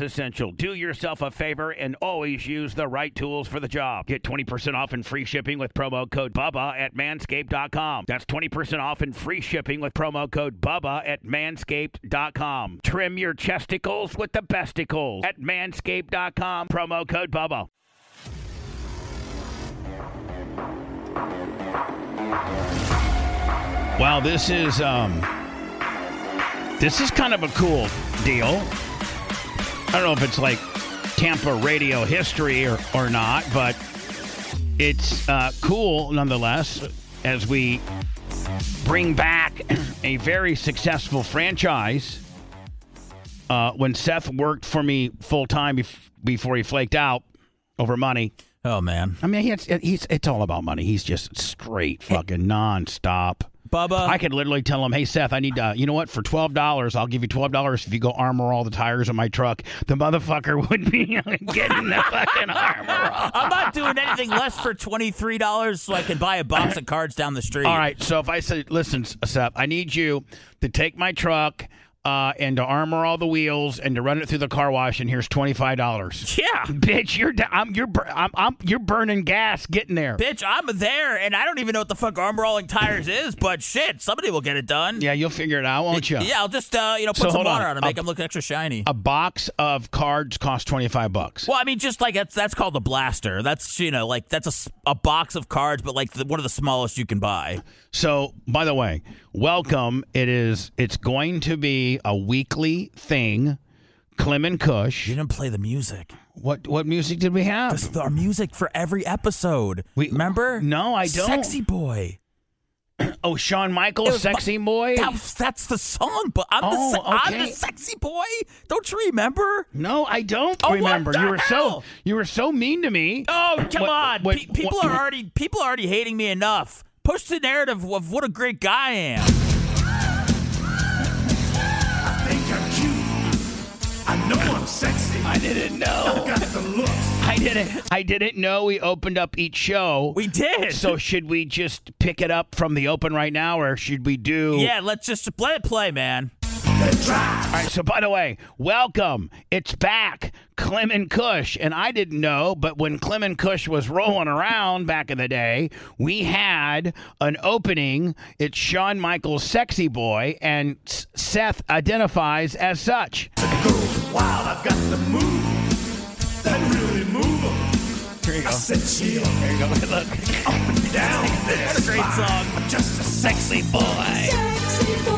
essential. Do yourself a favor and always use the right tools for the job. Get 20% off and free shipping with promo code BUBBA at Manscaped.com. That's 20% off and free shipping with promo code BUBBA at Manscaped.com. Trim your chesticles with the besticles at Manscaped.com. Promo code BUBBA. Wow, this is kind of a cool deal. I don't know if it's like Tampa radio history or not, but it's cool nonetheless as we bring back a very successful franchise. When Seth worked for me full-time before he flaked out over money. Oh, man. I mean, it's all about money. He's just straight fucking nonstop. Bubba. I could literally tell him, hey, Seth, I need to, you know what, for $12, I'll give you $12 if you go armor all the tires on my truck. The motherfucker would be getting the fucking armor all. I'm not doing anything less for $23 so I can buy a box of cards down the street. All right, so if I said, listen, Seth, I need you to take my truck and to armor all the wheels and to run it through the car wash, and here's $25. Yeah, bitch, you're burning gas getting there. Bitch, I'm there, and I don't even know what the fuck armor rolling tires is, but shit, somebody will get it done. Yeah, you'll figure it out, won't you? Yeah, I'll just put some water on it, make them look extra shiny. A box of cards costs $25. Well, I mean, just like that's called a blaster. That's that's a box of cards, but like one of the smallest you can buy. So, by the way, welcome. It's going to be a weekly thing. Clem and Kush. You didn't play the music. What music did we have? Just our music for every episode. Remember? No, I don't. Sexy Boy. Oh, Shawn Michaels, Sexy Boy? That's the song, but I'm the Sexy Boy? Don't you remember? No, I don't remember. You were so mean to me. Oh, come on. People are already hating me enough. Push the narrative of what a great guy I am. I know I'm sexy. I didn't know. I got the looks. I didn't know we opened up each show. We did. So should we just pick it up from the open right now, or should we do? Yeah, let's just let it play, man. All right, so by the way, welcome. It's back, Clem and Kush. And I didn't know, but when Clem and Kush was rolling around back in the day, we had an opening. It's Shawn Michaels' Sexy Boy, and Seth identifies as such. Wow, I've got the move. That really move them. Here you go. I said chill. Here you go. Look. Up and down. That's a great song. I'm just a sexy boy. Sexy boy.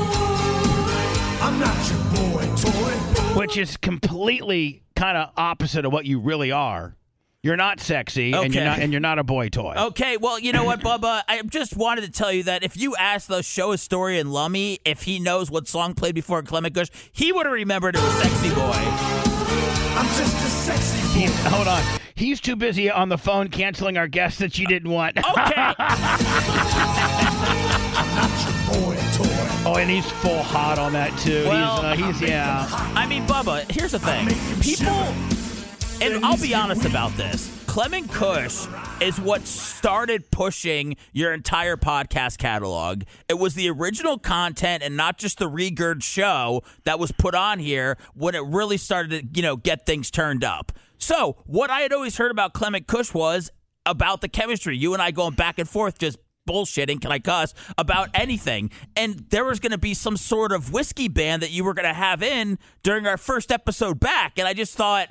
I'm not your boy toy. which is completely kind of opposite of what you really are. You're not sexy, okay. and you're not a boy toy. Okay, well, you know what, Bubba? I just wanted to tell you that if you asked the show historian Lummy if he knows what song played before Clement Gush, he would have remembered it was Sexy Boy. I'm just a sexy boy. Hold on. He's too busy on the phone canceling our guests that you didn't want. Okay. I'm not your boy toy. Oh, and he's full hot on that, too. Well, he's I mean, Bubba, here's the thing. People... And I'll be honest about this. Clement Cush is what started pushing your entire podcast catalog. It was the original content and not just the regurg show that was put on here when it really started to, get things turned up. So what I had always heard about Clement Cush was about the chemistry. You and I going back and forth just bullshitting, can I cuss, about anything. And there was going to be some sort of whiskey band that you were going to have in during our first episode back. And I just thought...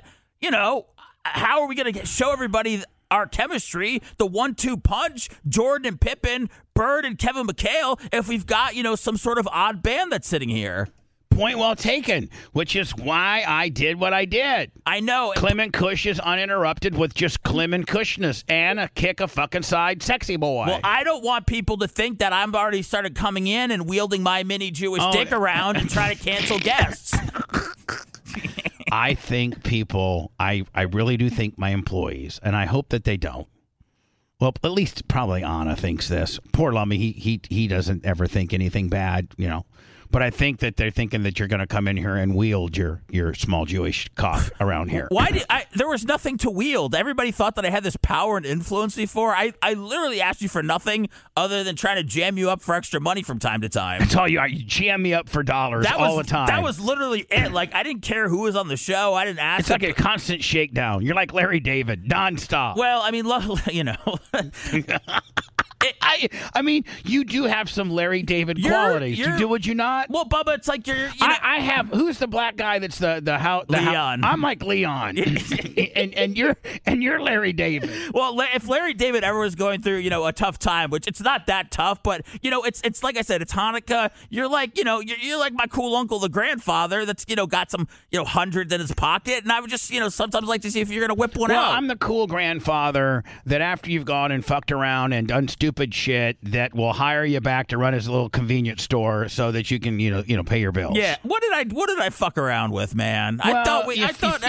how are we going to show everybody our chemistry, the 1-2 punch, Jordan and Pippen, Bird and Kevin McHale, if we've got, some sort of odd band that's sitting here? Point well taken, which is why I did what I did. I know. Clement Cush is uninterrupted with just Clement Cushness and a kick a fucking side sexy boy. Well, I don't want people to think that I've already started coming in and wielding my mini Jewish dick around and trying to cancel guests. I think people, I really do think my employees, and I hope that they don't. Well, at least probably Anna thinks this. Poor Lummy, he doesn't ever think anything bad, But I think that they're thinking that you're going to come in here and wield your small Jewish cock around here. Why did there was nothing to wield. Everybody thought that I had this power and influence before. I literally asked you for nothing other than trying to jam you up for extra money from time to time. That's all you jam me up for dollars all the time. That was literally it. Like, I didn't care who was on the show. I didn't ask. It's like a constant shakedown. You're like Larry David, nonstop. Well, I mean, I mean, you do have some Larry David qualities. You do, would you not? Well, Bubba, it's like you're... I have... Who's the black guy that's the Leon. I'm like Leon. and you're Larry David. Well, if Larry David ever was going through, a tough time, which it's not that tough, but, it's like I said, it's Hanukkah. You're like, you're like my cool uncle, the grandfather, that's, got some, hundreds in his pocket. And I would just, sometimes like to see if you're going to whip one out. Well, I'm the cool grandfather that after you've gone and fucked around and done stupid shit that will hire you back to run his little convenience store so that you can pay your bills. Yeah, what did I fuck around with, man? Well,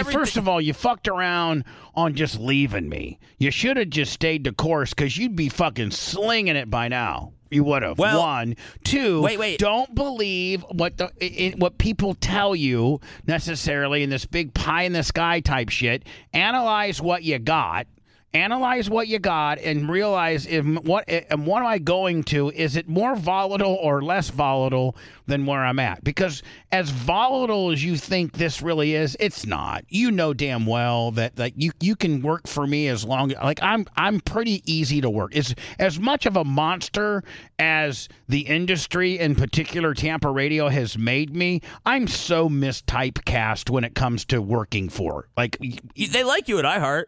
first of all, you fucked around on just leaving me. You should have just stayed the course because you'd be fucking slinging it by now. You would have. Well, one, two. Wait. Don't believe what people tell you necessarily in this big pie in the sky type shit. Analyze what you got. Analyze what you got and realize what am I going to? Is it more volatile or less volatile than where I'm at? Because as volatile as you think this really is, it's not. You know damn well that like you can work for me as long as I'm pretty easy to work. It's as much of a monster as the industry, in particular Tampa radio, has made me. I'm so mistypecast when it comes to working for. Like they like you at iHeart.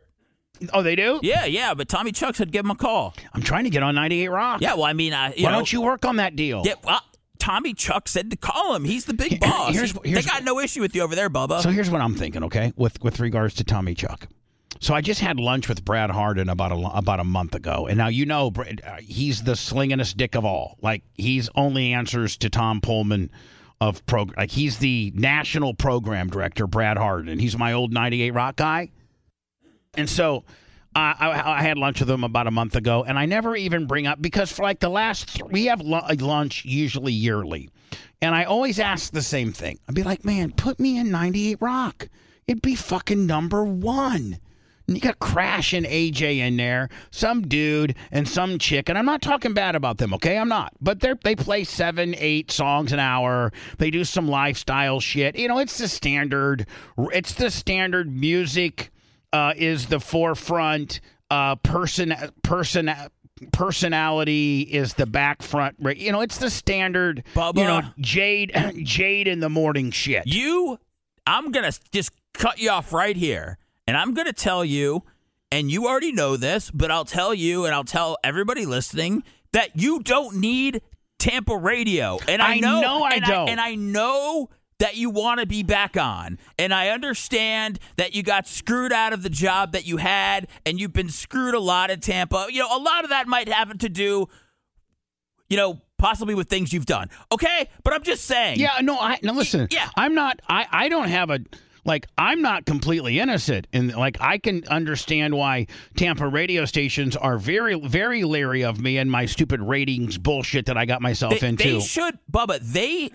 Oh, they do? Yeah, but Tommy Chuck said give him a call. I'm trying to get on 98 Rock. Yeah, well, I mean, why don't you work on that deal? Yeah, well, Tommy Chuck said to call him. He's the big boss. They got no issue with you over there, Bubba. So here's what I'm thinking, okay, with regards to Tommy Chuck. So I just had lunch with Brad Harden about a month ago, and now he's the slingingest dick of all. Like, he's only answers to Tom Pullman. He's the national program director, Brad Harden, and he's my old 98 Rock guy. And so I had lunch with him about a month ago, and I never even bring up, because for like the last we have lunch usually yearly, and I always ask the same thing. I'd be like, man, put me in 98 Rock. It'd be fucking number one. And you got Crash and AJ in there, some dude and some chick, and I'm not talking bad about them, okay? I'm not. But they play 7-8 songs an hour. They do some lifestyle shit. It's the standard music. Is the forefront, personality is the back front. It's the standard, Bubba, Jade in the morning shit. I'm going to just cut you off right here, and I'm going to tell you, and you already know this, but I'll tell you and I'll tell everybody listening that you don't need Tampa radio. And I know I don't. And I know that you want to be back on. And I understand that you got screwed out of the job that you had, and you've been screwed a lot in Tampa. You know, a lot of that might have to do, you know, possibly with things you've done. Okay? But I'm just saying. Yeah, no, now listen. Yeah. I'm not, I don't have a... Like, I'm not completely innocent. And, like, I can understand why Tampa radio stations are very, very leery of me and my stupid ratings bullshit that I got myself into. They should, Bubba.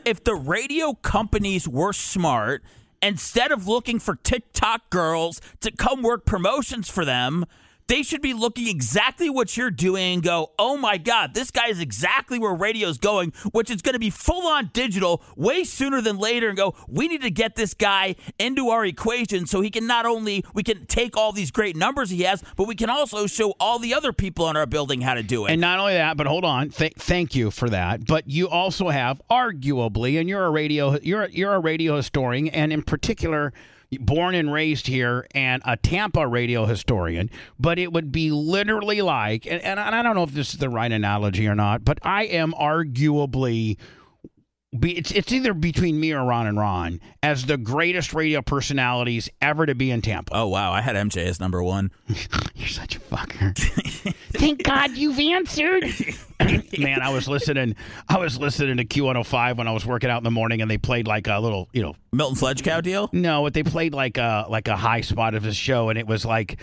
If the radio companies were smart, instead of looking for TikTok girls to come work promotions for them, they should be looking exactly what you're doing and go, oh, my God, this guy is exactly where radio's going, which is going to be full-on digital way sooner than later, and go, we need to get this guy into our equation so he can not only, we can take all these great numbers he has, but we can also show all the other people in our building how to do it. And not only that, but hold on, thank you for that, but you also have, arguably, and you're a radio historian, and in particular, born and raised here, and a Tampa radio historian, but it would be literally like, and I don't know if this is the right analogy or not, but I am arguably, it's either between me or Ron and Ron, as the greatest radio personalities ever to be in Tampa. Oh, wow. I had MJ as number one. You're such a fucker. Thank God you've answered. Man, I was listening to Q105 when I was working out in the morning, and they played like a little, you know, Milton Sledge Cow deal? No, but they played like a high spot of his show, and it was like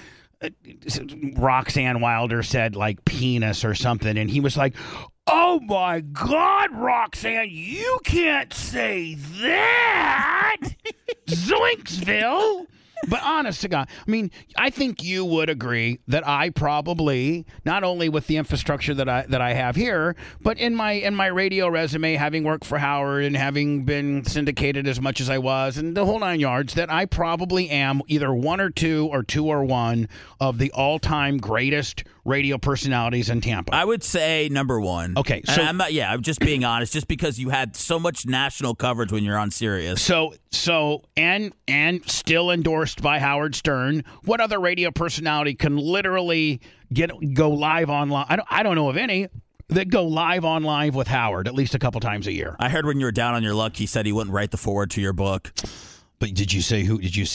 Roxanne Wilder said like penis or something, and he was like, oh my God, Roxanne, you can't say that. Zoinksville. But honest to God, I mean, I think you would agree that I probably, not only with the infrastructure that I have here, but in my radio resume, having worked for Howard and having been syndicated as much as I was and the whole nine yards, that I probably am either one or two or two or one of the all-time greatest radio personalities in Tampa. I would say number one. Okay. So, and I'm not, yeah, I'm just being honest, just because you had so much national coverage when you're on Sirius. So and still endorsed by Howard Stern. What other radio personality can literally go live online? I don't know of any that go live on live with Howard at least a couple times a year. I heard when you were down on your luck, he said he wouldn't write the foreword to your book. But did you see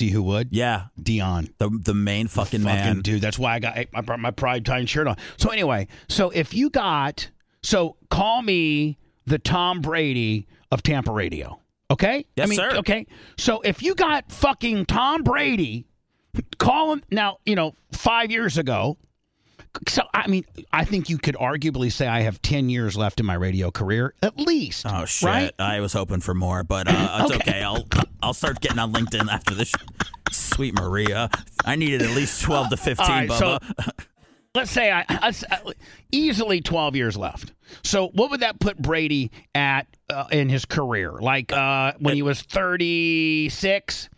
who would? Yeah. Dion. The main fucking man. Fucking dude. That's why I brought my Pride Time shirt on. So anyway, so call me the Tom Brady of Tampa radio. Okay? Yes, sir. Okay. So if you got fucking Tom Brady, call him now, you know, 5 years ago. So, I mean, I think you could arguably say I have 10 years left in my radio career, at least. Oh, shit. Right? I was hoping for more, but it's okay. I'll start getting on LinkedIn after this. Sweet Maria. I needed at least 12 to 15, right, Bubba. So, let's say I easily 12 years left. So what would that put Brady at in his career? Like when he was 36?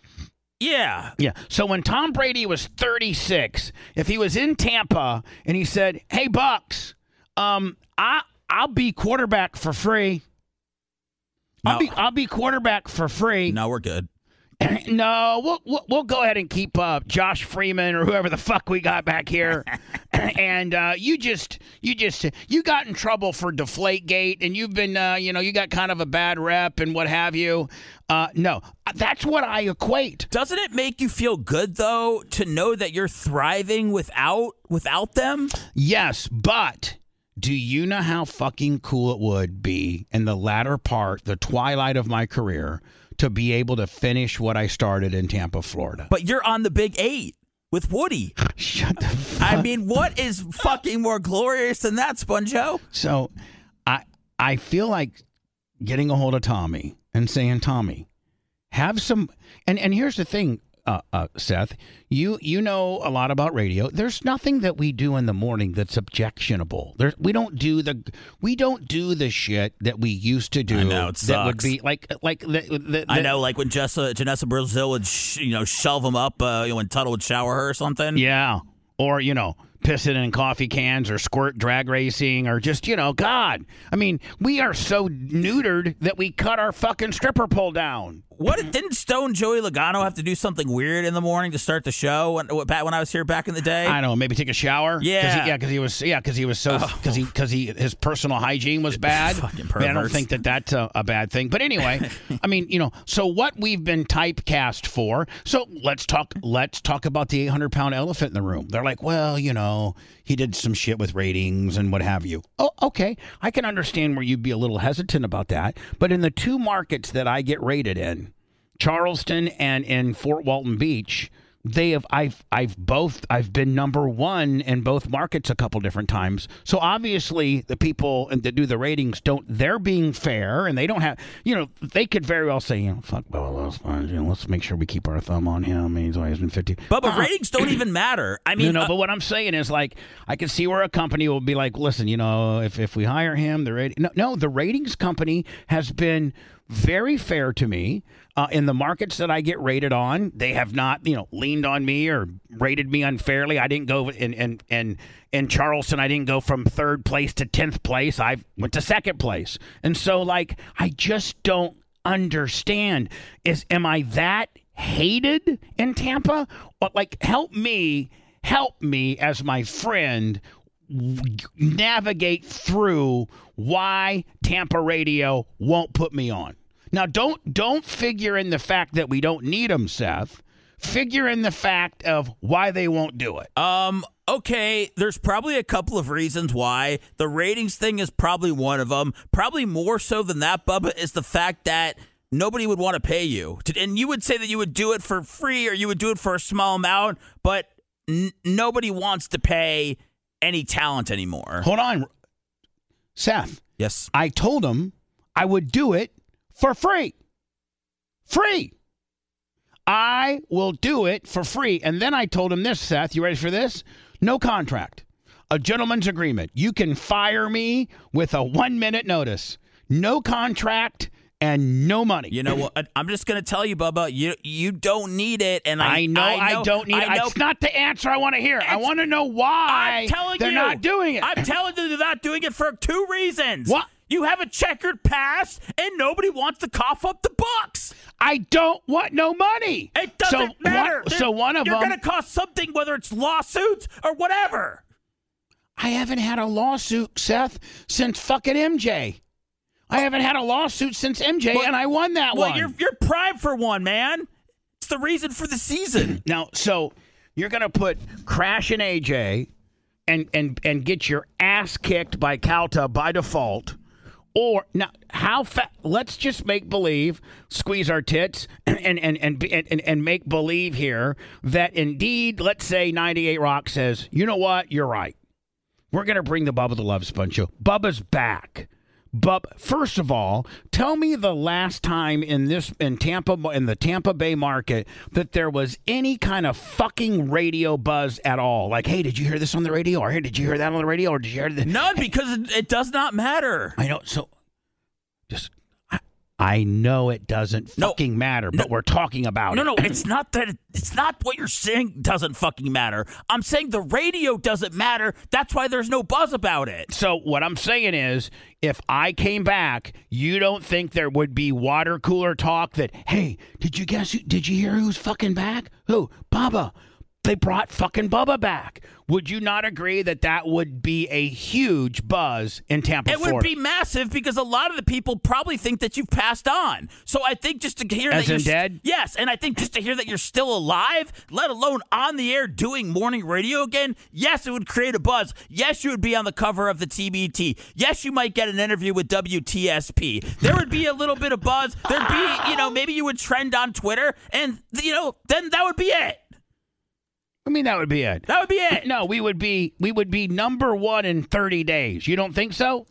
Yeah. Yeah. So when Tom Brady was 36, if he was in Tampa and he said, hey, Bucks, I'll be quarterback for free. No. I'll be quarterback for free. No, we're good. No, we'll go ahead and keep Josh Freeman or whoever the fuck we got back here. And you got in trouble for Deflategate, and you've been, you got kind of a bad rep and what have you. No, that's what I equate. Doesn't it make you feel good, though, to know that you're thriving without them? Yes, but do you know how fucking cool it would be in the latter part, the twilight of my career, to be able to finish what I started in Tampa, Florida? But you're on the Big Eight with Woody. Shut the fuck up. I mean, what is fucking more glorious than that, SpongeBob? So I feel like getting a hold of Tommy and saying, Tommy, have some. And here's the thing, Seth, you know a lot about radio. There's nothing that we do in the morning that's objectionable. We don't do the shit that we used to do. I know, it sucks. That would be like I know, like when Janessa Brazil would shelve them up when Tuttle would shower her or something. Yeah, or pissing in coffee cans or squirt drag racing or just, God. I mean, we are so neutered that we cut our fucking stripper pole down. Didn't Stone Joey Logano have to do something weird in the morning to start the show when I was here back in the day? I don't know, maybe take a shower. His personal hygiene was bad. Fucking perverts. I don't think that's a bad thing. But anyway, I mean, so what we've been typecast for. So let's talk about the 800-pound elephant in the room. They're like, well, he did some shit with ratings and what have you. Oh, okay, I can understand where you'd be a little hesitant about that. But in the two markets that I get rated in, Charleston and in Fort Walton Beach, I've been number one in both markets a couple different times. So obviously the people that do the ratings they're being fair, and they don't have, they could very well say, fuck Bubba Sponge, let's make sure we keep our thumb on him. He's always been 50. Bubba, ratings don't even matter. I mean, but what I'm saying is, like, I can see where a company will be like, listen, if we hire him, the ratings company has been very fair to me. In the markets that I get rated on, they have not, leaned on me or rated me unfairly. I didn't go in Charleston. I didn't go from third place to 10th place. I went to second place. And so, like, I just don't understand. Am I that hated in Tampa? Or, like, help me as my friend navigate through why Tampa radio won't put me on. Now, don't figure in the fact that we don't need them, Seth. Figure in the fact of why they won't do it. Okay, there's probably a couple of reasons why. The ratings thing is probably one of them. Probably more so than that, Bubba, is the fact that nobody would want to pay you. And you would say that you would do it for free or you would do it for a small amount, but nobody wants to pay any talent anymore. Hold on. Seth. Yes. I told him I would do it. For free. Free. I will do it for free. And then I told him this, Seth. You ready for this? No contract. A gentleman's agreement. You can fire me with a 1-minute notice. No contract and no money. You know what? I'm just going to tell you, Bubba, you don't need it. And I know I don't need it. It's not the answer I want to hear. I want to know why they're not doing it. I'm telling you they're not doing it for two reasons. What? You have a checkered past, and nobody wants to cough up the bucks. I don't want no money. It doesn't matter. You're going to cost something, whether it's lawsuits or whatever. I haven't had a lawsuit, Seth, since fucking MJ. I haven't had a lawsuit since MJ, and I won that one. Well, you're primed for one, man. It's the reason for the season. Now, so you're going to put Crash and AJ and get your ass kicked by Calta by default. Or now, how fast? Let's just make believe, squeeze our tits, and make believe here that indeed, let's say 98 Rock says, you know what, you're right. We're gonna bring the Bubba the Love Sponge Show. Bubba's back. Bub, first of all, tell me the last time in the Tampa Bay market that there was any kind of fucking radio buzz at all. Like, hey, did you hear this on the radio? Or hey, did you hear that on the radio? Or did you hear this? None, because it does not matter. I know. So, just I know it doesn't fucking matter, but we're talking about it. No, it's not that. It's not what you're saying doesn't fucking matter. I'm saying the radio doesn't matter. That's why there's no buzz about it. So what I'm saying is, if I came back, you don't think there would be water cooler talk that, hey, did you hear who's fucking back? Who? Bubba. They brought fucking Bubba back. Would you not agree that would be a huge buzz in Tampa, Florida? It would be massive because a lot of the people probably think that you've passed on. So I think just to hear that you're dead? Yes, and I think just to hear that you're still alive, let alone on the air doing morning radio again, yes, it would create a buzz. Yes, you would be on the cover of the TBT. Yes, you might get an interview with WTSP. There would be a little bit of buzz. There'd be, maybe you would trend on Twitter, and, then that would be it. I mean, that would be it. That would be it. No, we would be number one in 30 days. You don't think so?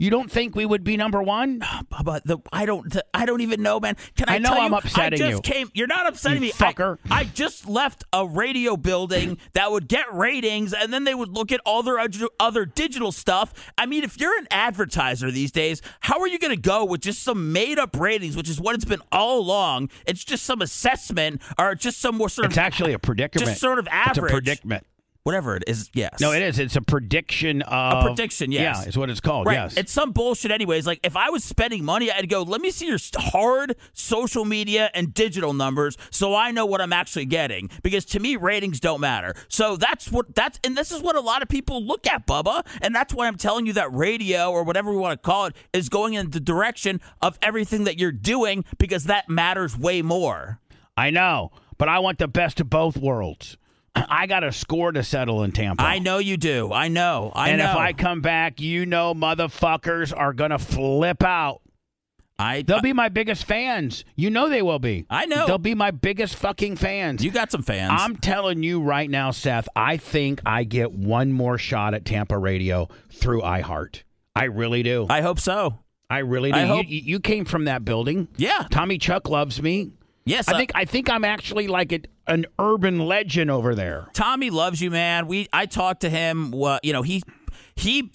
You don't think we would be number one? Oh, Bubba, I don't even know, man. Can I know tell I'm you, upsetting I just you. Came, you're not upsetting you me. Fucker. I just left a radio building that would get ratings, and then they would look at all their other digital stuff. I mean, if you're an advertiser these days, how are you going to go with just some made-up ratings, which is what it's been all along? It's just some assessment or just some more sort of... It's actually a predicament. Just sort of average. It's a predicament. whatever it is. Yes. No, it is. It's a prediction of... A prediction, yes. Yeah, is what it's called, right. Yes. It's some bullshit anyways. Like, if I was spending money, I'd go, let me see your hard social media and digital numbers so I know what I'm actually getting. Because to me, ratings don't matter. So that's what... And this is what a lot of people look at, Bubba. And that's why I'm telling you that radio, or whatever we want to call it, is going in the direction of everything that you're doing, because that matters way more. I know, but I want the best of both worlds. I got a score to settle in Tampa. I know you do. I know. And if I come back, you know motherfuckers are going to flip out. They'll be my biggest fans. You know they will be. I know. They'll be my biggest fucking fans. You got some fans. I'm telling you right now, Seth, I think I get one more shot at Tampa radio through iHeart. I really do. I hope so. I really do. You came from that building. Yeah. Tommy Chuck loves me. Yes, I think I'm actually like an urban legend over there. Tommy loves you, man. I talked to him. I was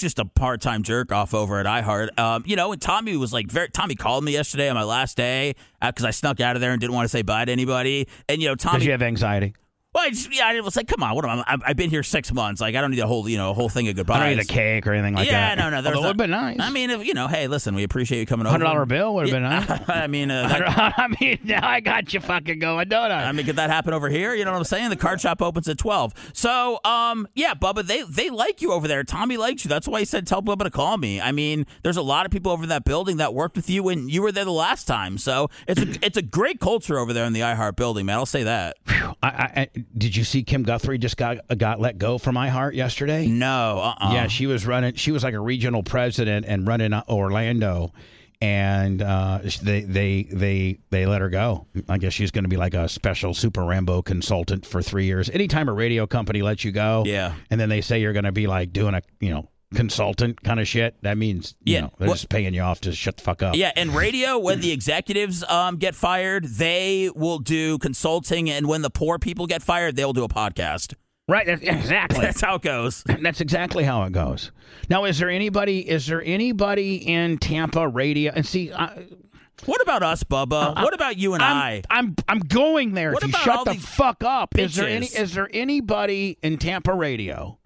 just a part-time jerk off over at iHeart. And Tommy was like Tommy called me yesterday on my last day because I snuck out of there and didn't want to say bye to anybody. And Tommy, did you have anxiety? Well, I was like, come on, what am I? I've been here 6 months. Like, I don't need a whole, whole thing of goodbyes. I don't need a cake or anything like that. Yeah, no. Although it would have been nice. I mean, hey, listen, we appreciate you coming over. $100 bill would have been nice. Now I got you fucking going, don't I? I mean, could that happen over here? You know what I'm saying? The card shop opens at 12. So, yeah, Bubba, they like you over there. Tommy likes you. That's why he said tell Bubba to call me. I mean, there's a lot of people over in that building that worked with you when you were there the last time. So it's a great culture over there in the iHeart building, man. I'll say that. Did you see Kim Guthrie just got let go from iHeart yesterday? No. Yeah, she was running. She was like a regional president and running Orlando, and they let her go. I guess she's going to be like a special Super Rambo consultant for 3 years. Anytime a radio company lets you go, yeah, and then they say you're going to be like doing a consultant kind of shit, that means they're just paying you off to shut the fuck up. Yeah, and radio, when the executives get fired, they will do consulting, and when the poor people get fired, they'll do a podcast. Right, exactly. That's how it goes. That's exactly how it goes. Now, is there anybody in Tampa radio? And see, what about us, Bubba? What about you and I? I'm going there. What if you shut the fuck up? Bitches? Is there anybody in Tampa radio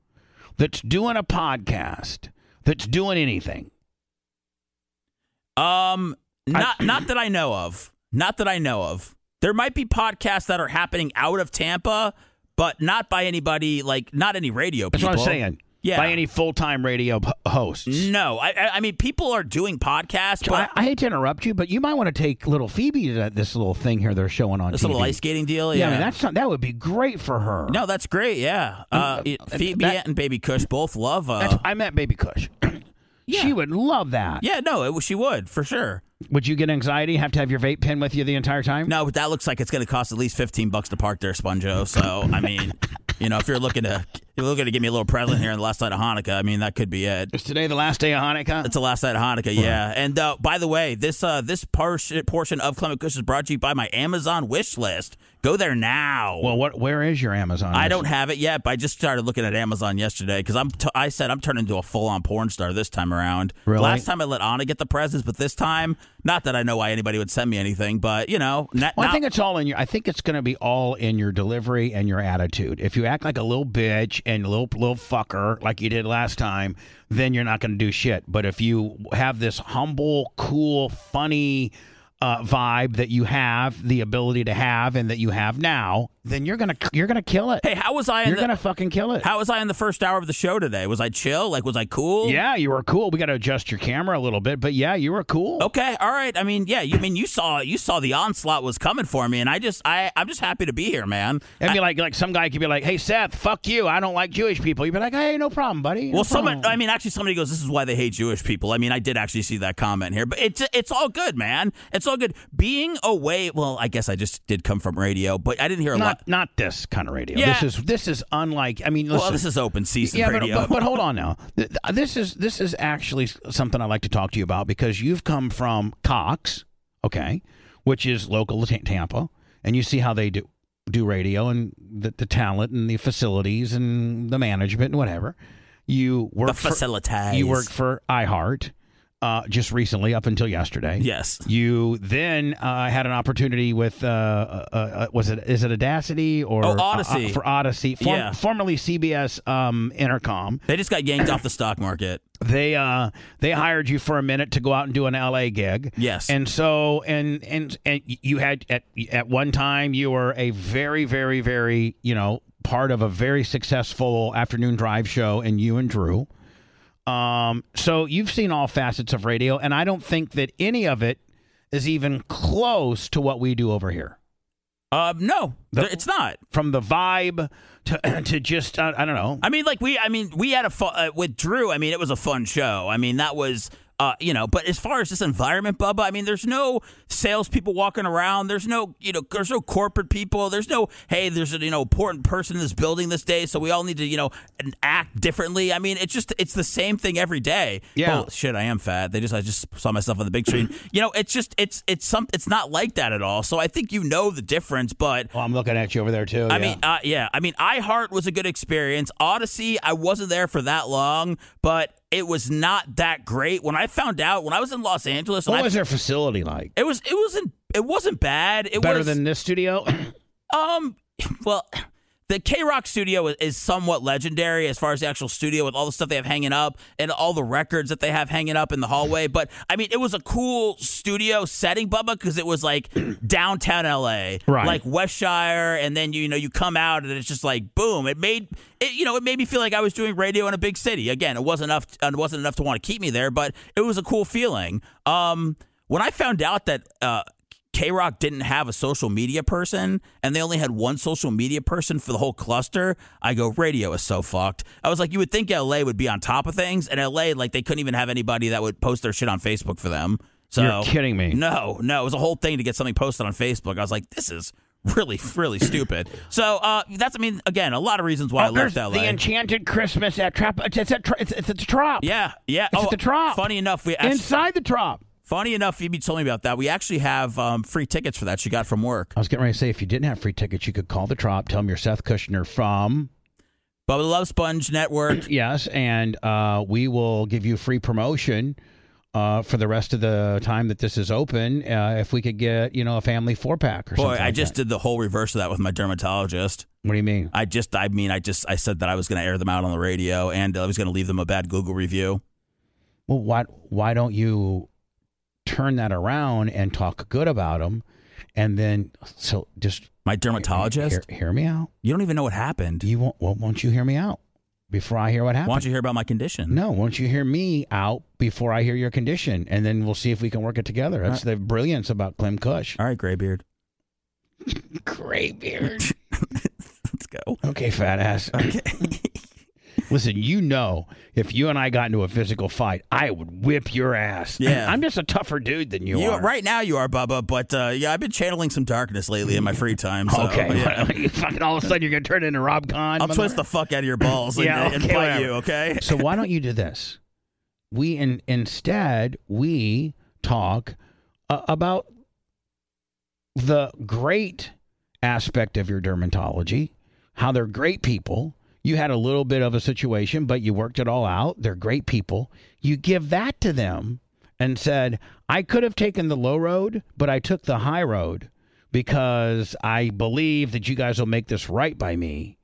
that's doing a podcast, that's doing anything? Not that I know of. There might be podcasts that are happening out of Tampa, but not by anybody, like, not any radio people. That's what I'm saying. Yeah. By any full-time radio hosts. No. I mean, people are doing podcasts. But I hate to interrupt you, but you might want to take little Phoebe to this little thing here they're showing on TV. This little ice skating deal? Yeah. I mean, that would be great for her. No, that's great, yeah. Phoebe and Baby Kush both love... I met Baby Kush. Yeah. She would love that. Yeah, no, she would, for sure. Would you get anxiety? Have to have your vape pen with you the entire time? No, but that looks like it's going to cost at least $15 to park there, Sponjo. So, I mean... if you're looking to give me a little present here on the last night of Hanukkah, I mean, that could be it. Is today the last day of Hanukkah? It's the last night of Hanukkah, yeah. Right. And by the way, this portion of Clement Kush is brought to you by my Amazon wish list. Go there now. Well, where is your Amazon wish list? I don't have it yet, but I just started looking at Amazon yesterday because I said I'm turning into a full-on porn star this time around. Really? Last time I let Anna get the presents, but this time, not that I know why anybody would send me anything, but, I think it's all in your... I think it's going to be all in your delivery and your attitude. If you act like a little bitch and a little fucker like you did last time, then you're not going to do shit. But if you have this humble, cool, funny vibe that you have the ability to have and that you have now, then you're gonna kill it. Hey, how was I? You're gonna fucking kill it. How was I in the first hour of the show today? Was I chill? Like, was I cool? Yeah, you were cool. We got to adjust your camera a little bit, but yeah, you were cool. Okay, all right. I mean, yeah, you saw the onslaught was coming for me, and I'm just happy to be here, man. It'd be like some guy could be like, "Hey, Seth, fuck you. I don't like Jewish people." You'd be like, "Hey, no problem, buddy." Well, somebody goes, "This is why they hate Jewish people." I mean, I did actually see that comment here, but it's all good, man. It's all good. Being away. Well, I guess I just did come from radio, but I didn't hear a lot. Not this kind of radio. Yeah. This is unlike. I mean, listen, well, this is open season radio. But hold on now. This is actually something I'd like to talk to you about because you've come from Cox, okay, which is local to Tampa, and you see how they do radio and the talent and the facilities and the management and whatever. You work for iHeart. just recently, up until yesterday. Yes. You then had an opportunity with, is it Audacity or Odyssey? For Odyssey. Formerly CBS Intercom. They just got yanked off the stock market. They hired you for a minute to go out and do an LA gig. Yes. And so and you had at one time you were a very, very, very, part of a very successful afternoon drive show, and you and Drew. So you've seen all facets of radio, and I don't think that any of it is even close to what we do over here. No, it's not. From the vibe to just, I don't know. I mean, we had a fun, with Drew, it was a fun show. That was, but as far as this environment, Bubba, there's no salespeople walking around. There's no, there's no corporate people. There's no, hey, there's an, important person in this building this day, so we all need to, act differently. It's the same thing every day. Yeah. Oh, shit, I am fat. I just saw myself on the big screen. It's not like that at all. So I think the difference, but. Well, I'm looking at you over there too. iHeart was a good experience. Odyssey, I wasn't there for that long, but. It was not that great. When I found out, when I was in Los Angeles, what was their facility like? It wasn't bad. It better than this studio. The K-Rock studio is somewhat legendary as far as the actual studio, with all the stuff they have hanging up and all the records that they have hanging up in the hallway. But it was a cool studio setting, Bubba, because it was like downtown LA, right. Like Westshire, and then you come out and it's just like boom. It made me feel like I was doing radio in a big city. Again, it wasn't enough to want to keep me there, but it was a cool feeling. When I found out that K-Rock didn't have a social media person, and they only had one social media person for the whole cluster, I go, radio is so fucked. I was like, you would think LA would be on top of things, and LA, they couldn't even have anybody that would post their shit on Facebook for them. So, you're kidding me. No, it was a whole thing to get something posted on Facebook. I was like, this is really, really stupid. So that's, again, a lot of reasons why I left LA. The Enchanted Christmas at Trop. It's a Trop. Yeah. It's at the Trop. Funny enough, we actually, inside the Trop. Funny enough, Phoebe told me about that. We actually have free tickets for that she got from work. I was getting ready to say, if you didn't have free tickets, you could call the Trop, tell them you're Seth Kushner from... Bubba the Love Sponge Network. Yes, and we will give you free promotion for the rest of the time that this is open if we could get, a family four-pack or something. Boy, I just did the whole reverse of that with my dermatologist. What do you mean? I said that I was going to air them out on the radio, and I was going to leave them a bad Google review. Well, why don't you... turn that around and talk good about them, and then just my dermatologist. Hear me out. You don't even know what happened. Won't you hear me out before I hear what happened? Why don't you hear about my condition? No, won't you hear me out before I hear your condition, and then we'll see if we can work it together. That's the brilliance about Clem Cush. All right, graybeard. Graybeard. Let's go. Okay, fat ass. Okay. Listen, if you and I got into a physical fight, I would whip your ass. Yeah. I'm just a tougher dude than you are. Right now you are, Bubba, but I've been channeling some darkness lately in my free time. So, okay. Yeah. You fucking all of a sudden you're going to turn into Rob Kahn. I'll twist the fuck out of your balls and bite you, okay? So why don't you do this? Instead, we talk about the great aspect of your dermatology, how they're great people. You had a little bit of a situation, but you worked it all out. They're great people. You give that to them and said, I could have taken the low road, but I took the high road because I believe that you guys will make this right by me.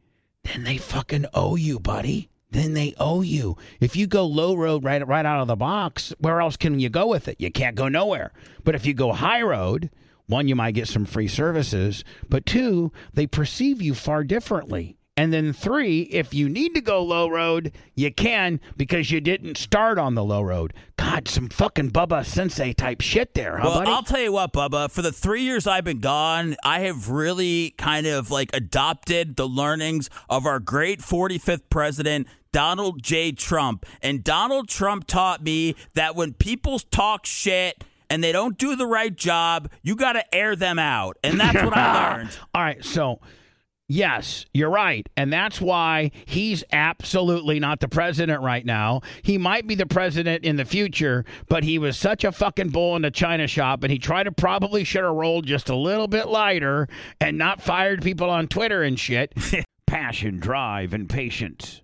Then they fucking owe you, buddy. Then they owe you. If you go low road right out of the box, where else can you go with it? You can't go nowhere. But if you go high road, one, you might get some free services, but two, they perceive you far differently. And then three, if you need to go low road, you can because you didn't start on the low road. God, some fucking Bubba Sensei type shit there, huh, buddy? Well, I'll tell you what, Bubba. For the 3 years I've been gone, I have really kind of adopted the learnings of our great 45th president, Donald J. Trump. And Donald Trump taught me that when people talk shit and they don't do the right job, you got to air them out. And that's what I learned. All right, so... yes, you're right. And that's why he's absolutely not the president right now. He might be the president in the future, but he was such a fucking bull in the China shop, and he probably should have rolled just a little bit lighter and not fired people on Twitter and shit. Passion, drive, and patience.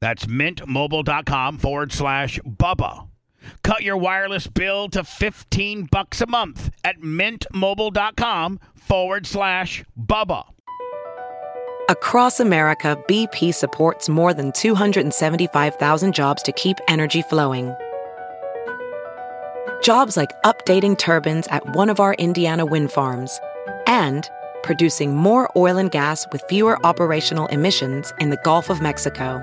That's mintmobile.com/Bubba. Cut your wireless bill to $15 a month at mintmobile.com/Bubba. Across America, BP supports more than 275,000 jobs to keep energy flowing. Jobs like updating turbines at one of our Indiana wind farms, and producing more oil and gas with fewer operational emissions in the Gulf of Mexico.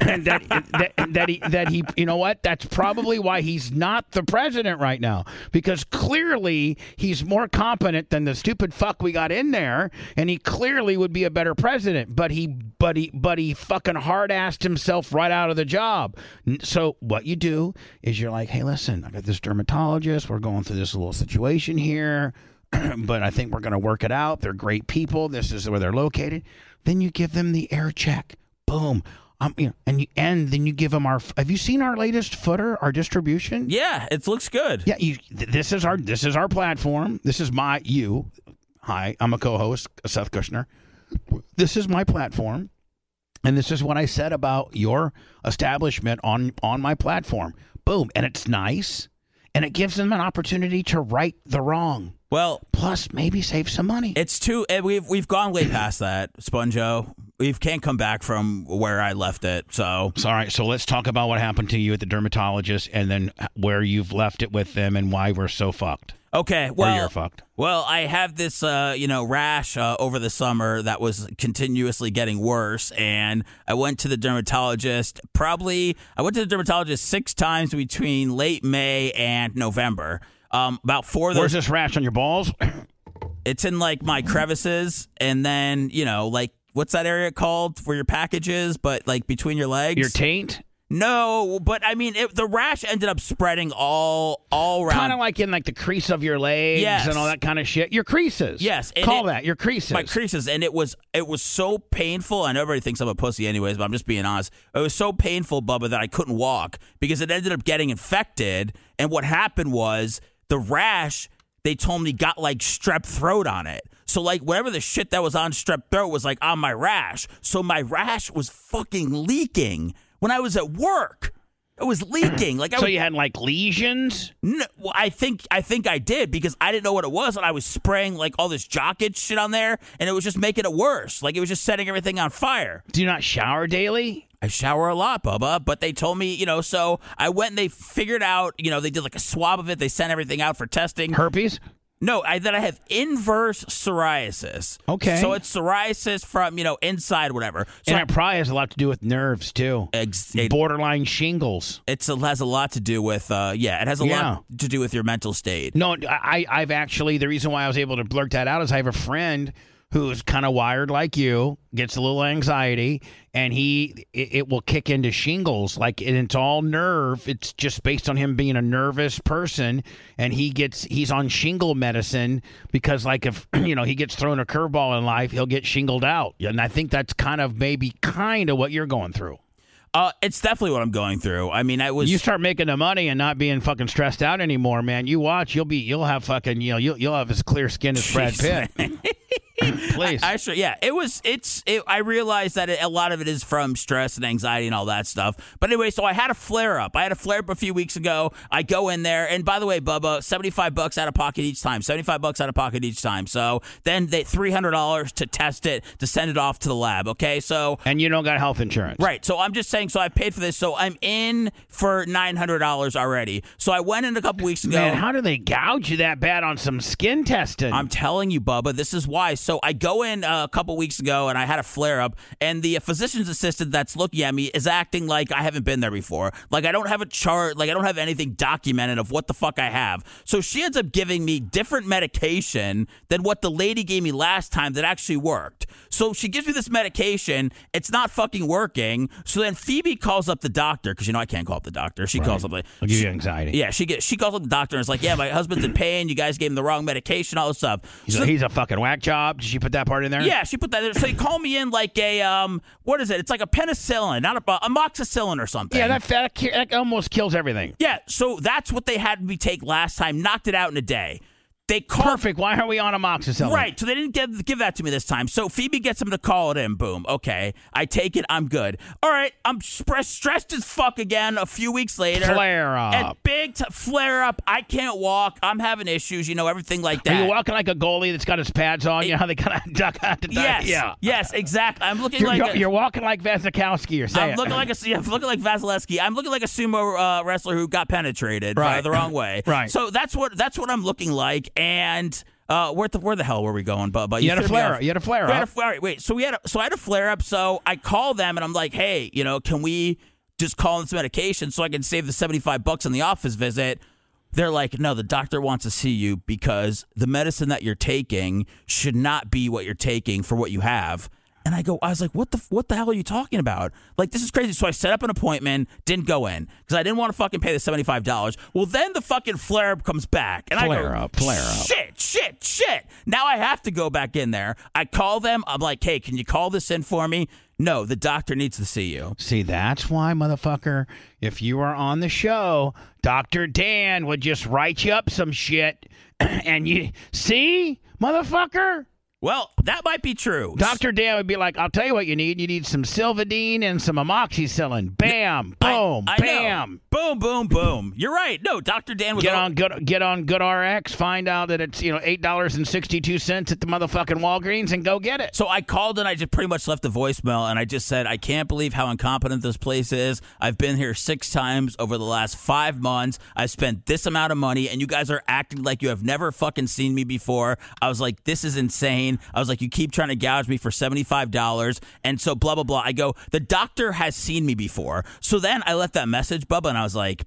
And that he, you know what? That's probably why he's not the president right now, because clearly he's more competent than the stupid fuck we got in there, and he clearly would be a better president. But he fucking hard-assed himself right out of the job. So what you do is you're like, hey, listen, I got this dermatologist. We're going through this little situation here, but I think we're going to work it out. They're great people. This is where they're located. Then you give them the air check. Boom. Then you give them our. Have you seen our latest footer, our distribution? Yeah, it looks good. Yeah, this is our platform. This is you. Hi, I'm a co-host, Seth Kushner. This is my platform, and this is what I said about your establishment on my platform. Boom, and it's nice, and it gives them an opportunity to right the wrong. Well, plus maybe save some money. It's too. We've gone way past that, Sponjo. We can't come back from where I left it, so. All right, so let's talk about what happened to you at the dermatologist and then where you've left it with them and why we're so fucked. Okay, well. Or you're fucked. Well, I have this, rash over the summer that was continuously getting worse, and I went to the dermatologist 6 times between late May and November. About 4 of those. Where's this rash on your balls? It's in, my crevices, and then, what's that area called where your package is, but between your legs? Your taint? No, but the rash ended up spreading all around. Kind of in the crease of your legs, yes, and all that kind of shit. Your creases. Yes. Your creases. My creases. And it was so painful. And everybody thinks I'm a pussy anyways, but I'm just being honest. It was so painful, Bubba, that I couldn't walk because it ended up getting infected. And what happened was the rash, they told me, got strep throat on it. So, whatever the shit that was on strep throat was, on my rash. So, my rash was fucking leaking when I was at work. It was leaking. Like, so you had like lesions? No, well, I think I did because I didn't know what it was, and I was spraying like all this jock itch shit on there, and it was just making it worse. Like, it was just setting everything on fire. Do you not shower daily? I shower a lot, Bubba, but they told me, so I went and they figured out, they did like a swab of it. They sent everything out for testing. Herpes? No, I have inverse psoriasis. Okay. So it's psoriasis from, inside, whatever. So and it probably has a lot to do with nerves, too. Borderline shingles. It has a lot to do with, it has a lot to do with your mental state. No, I've actually, the reason why I was able to blurt that out is I have a friend who's kind of wired like you, gets a little anxiety, and it will kick into shingles. Like, and it's all nerve. It's just based on him being a nervous person, and he's on shingle medicine because, like, if, he gets thrown a curveball in life, he'll get shingled out. And I think that's kind of what you're going through. It's definitely what I'm going through. I mean, You start making the money and not being fucking stressed out anymore, man. You watch, you'll have fucking, you'll have as clear skin as Brad Pitt. Please. I sure, yeah. I realized that a lot of it is from stress and anxiety and all that stuff. But anyway, so I had a flare up. I had a flare up a few weeks ago. I go in there, and by the way, Bubba, $75 out of pocket each time. So then they $300 to test it, to send it off to the lab. Okay, so and you don't got health insurance, right? So I'm just saying. So I paid for this. So I'm in for $900 already. So I went in a couple weeks ago. Man, how do they gouge you that bad on some skin testing? I'm telling you, Bubba, this is why. So I go in a couple weeks ago, and I had a flare-up, and the physician's assistant that's looking at me is acting like I haven't been there before. Like, I don't have a chart. Like, I don't have anything documented of what the fuck I have. So she ends up giving me different medication than what the lady gave me last time that actually worked. So she gives me this medication. It's not fucking working. So then Phoebe calls up the doctor, because, I can't call up the doctor. She calls up the doctor. I'll give you anxiety. Yeah, she calls up the doctor, and is like, yeah, my husband's in pain. You guys gave him the wrong medication, all this stuff. He's a fucking whack job. Did she put that part in there? Yeah, she put that in there. So you call me in like a, what is it? It's like a penicillin, not a amoxicillin or something. Yeah, that almost kills everything. Yeah, so that's what they had me take last time, knocked it out in a day. Perfect. Why aren't we on amoxicillin? Right. So they didn't give that to me this time. So Phoebe gets him to call it in. Boom. Okay. I take it. I'm good. All right. I'm stressed as fuck again a few weeks later. Flare up. And big flare up. I can't walk. I'm having issues. Everything like that. Are you walking like a goalie that's got his pads on? How they kind of duck out to duck? Yes. Yeah. Yes, exactly. I'm looking you're walking like Vasilevskiy or something. I'm looking like Vasilevskiy. I'm looking like a sumo wrestler who got penetrated the wrong way. Right. So that's what I'm looking like. And where the hell were we going, Bubba? You had a flare up. So I had a flare up. So I call them and I'm like, hey, can we just call in some medication so I can save the $75 on the office visit? They're like, no, the doctor wants to see you because the medicine that you're taking should not be what you're taking for what you have. And I was like, what the hell are you talking about? Like, this is crazy. So I set up an appointment, didn't go in because I didn't want to fucking pay the $75. Well, then the fucking flare up comes back, and I go, flare up. Shit. Now I have to go back in there. I call them. I'm like, hey, can you call this in for me? No, the doctor needs to see you. See, that's why, motherfucker, if you are on the show, Dr. Dan would just write you up some shit, and you see, motherfucker. Well, that might be true. Dr. Dan would be like, I'll tell you what you need. You need some Silvadene and some amoxicillin. Bam, boom, bam. Know. Boom, boom, boom. You're right. No, Dr. Dan was Get on GoodRx, find out that it's, $8.62 at the motherfucking Walgreens and go get it. So I called and I just pretty much left a voicemail and I just said, I can't believe how incompetent this place is. I've been here 6 times over the last 5 months. I've spent this amount of money and you guys are acting like you have never fucking seen me before. I was like, this is insane. I was like, you keep trying to gouge me for $75. And so blah, blah, blah. I go, the doctor has seen me before. So then I left that message, Bubba, and I was like,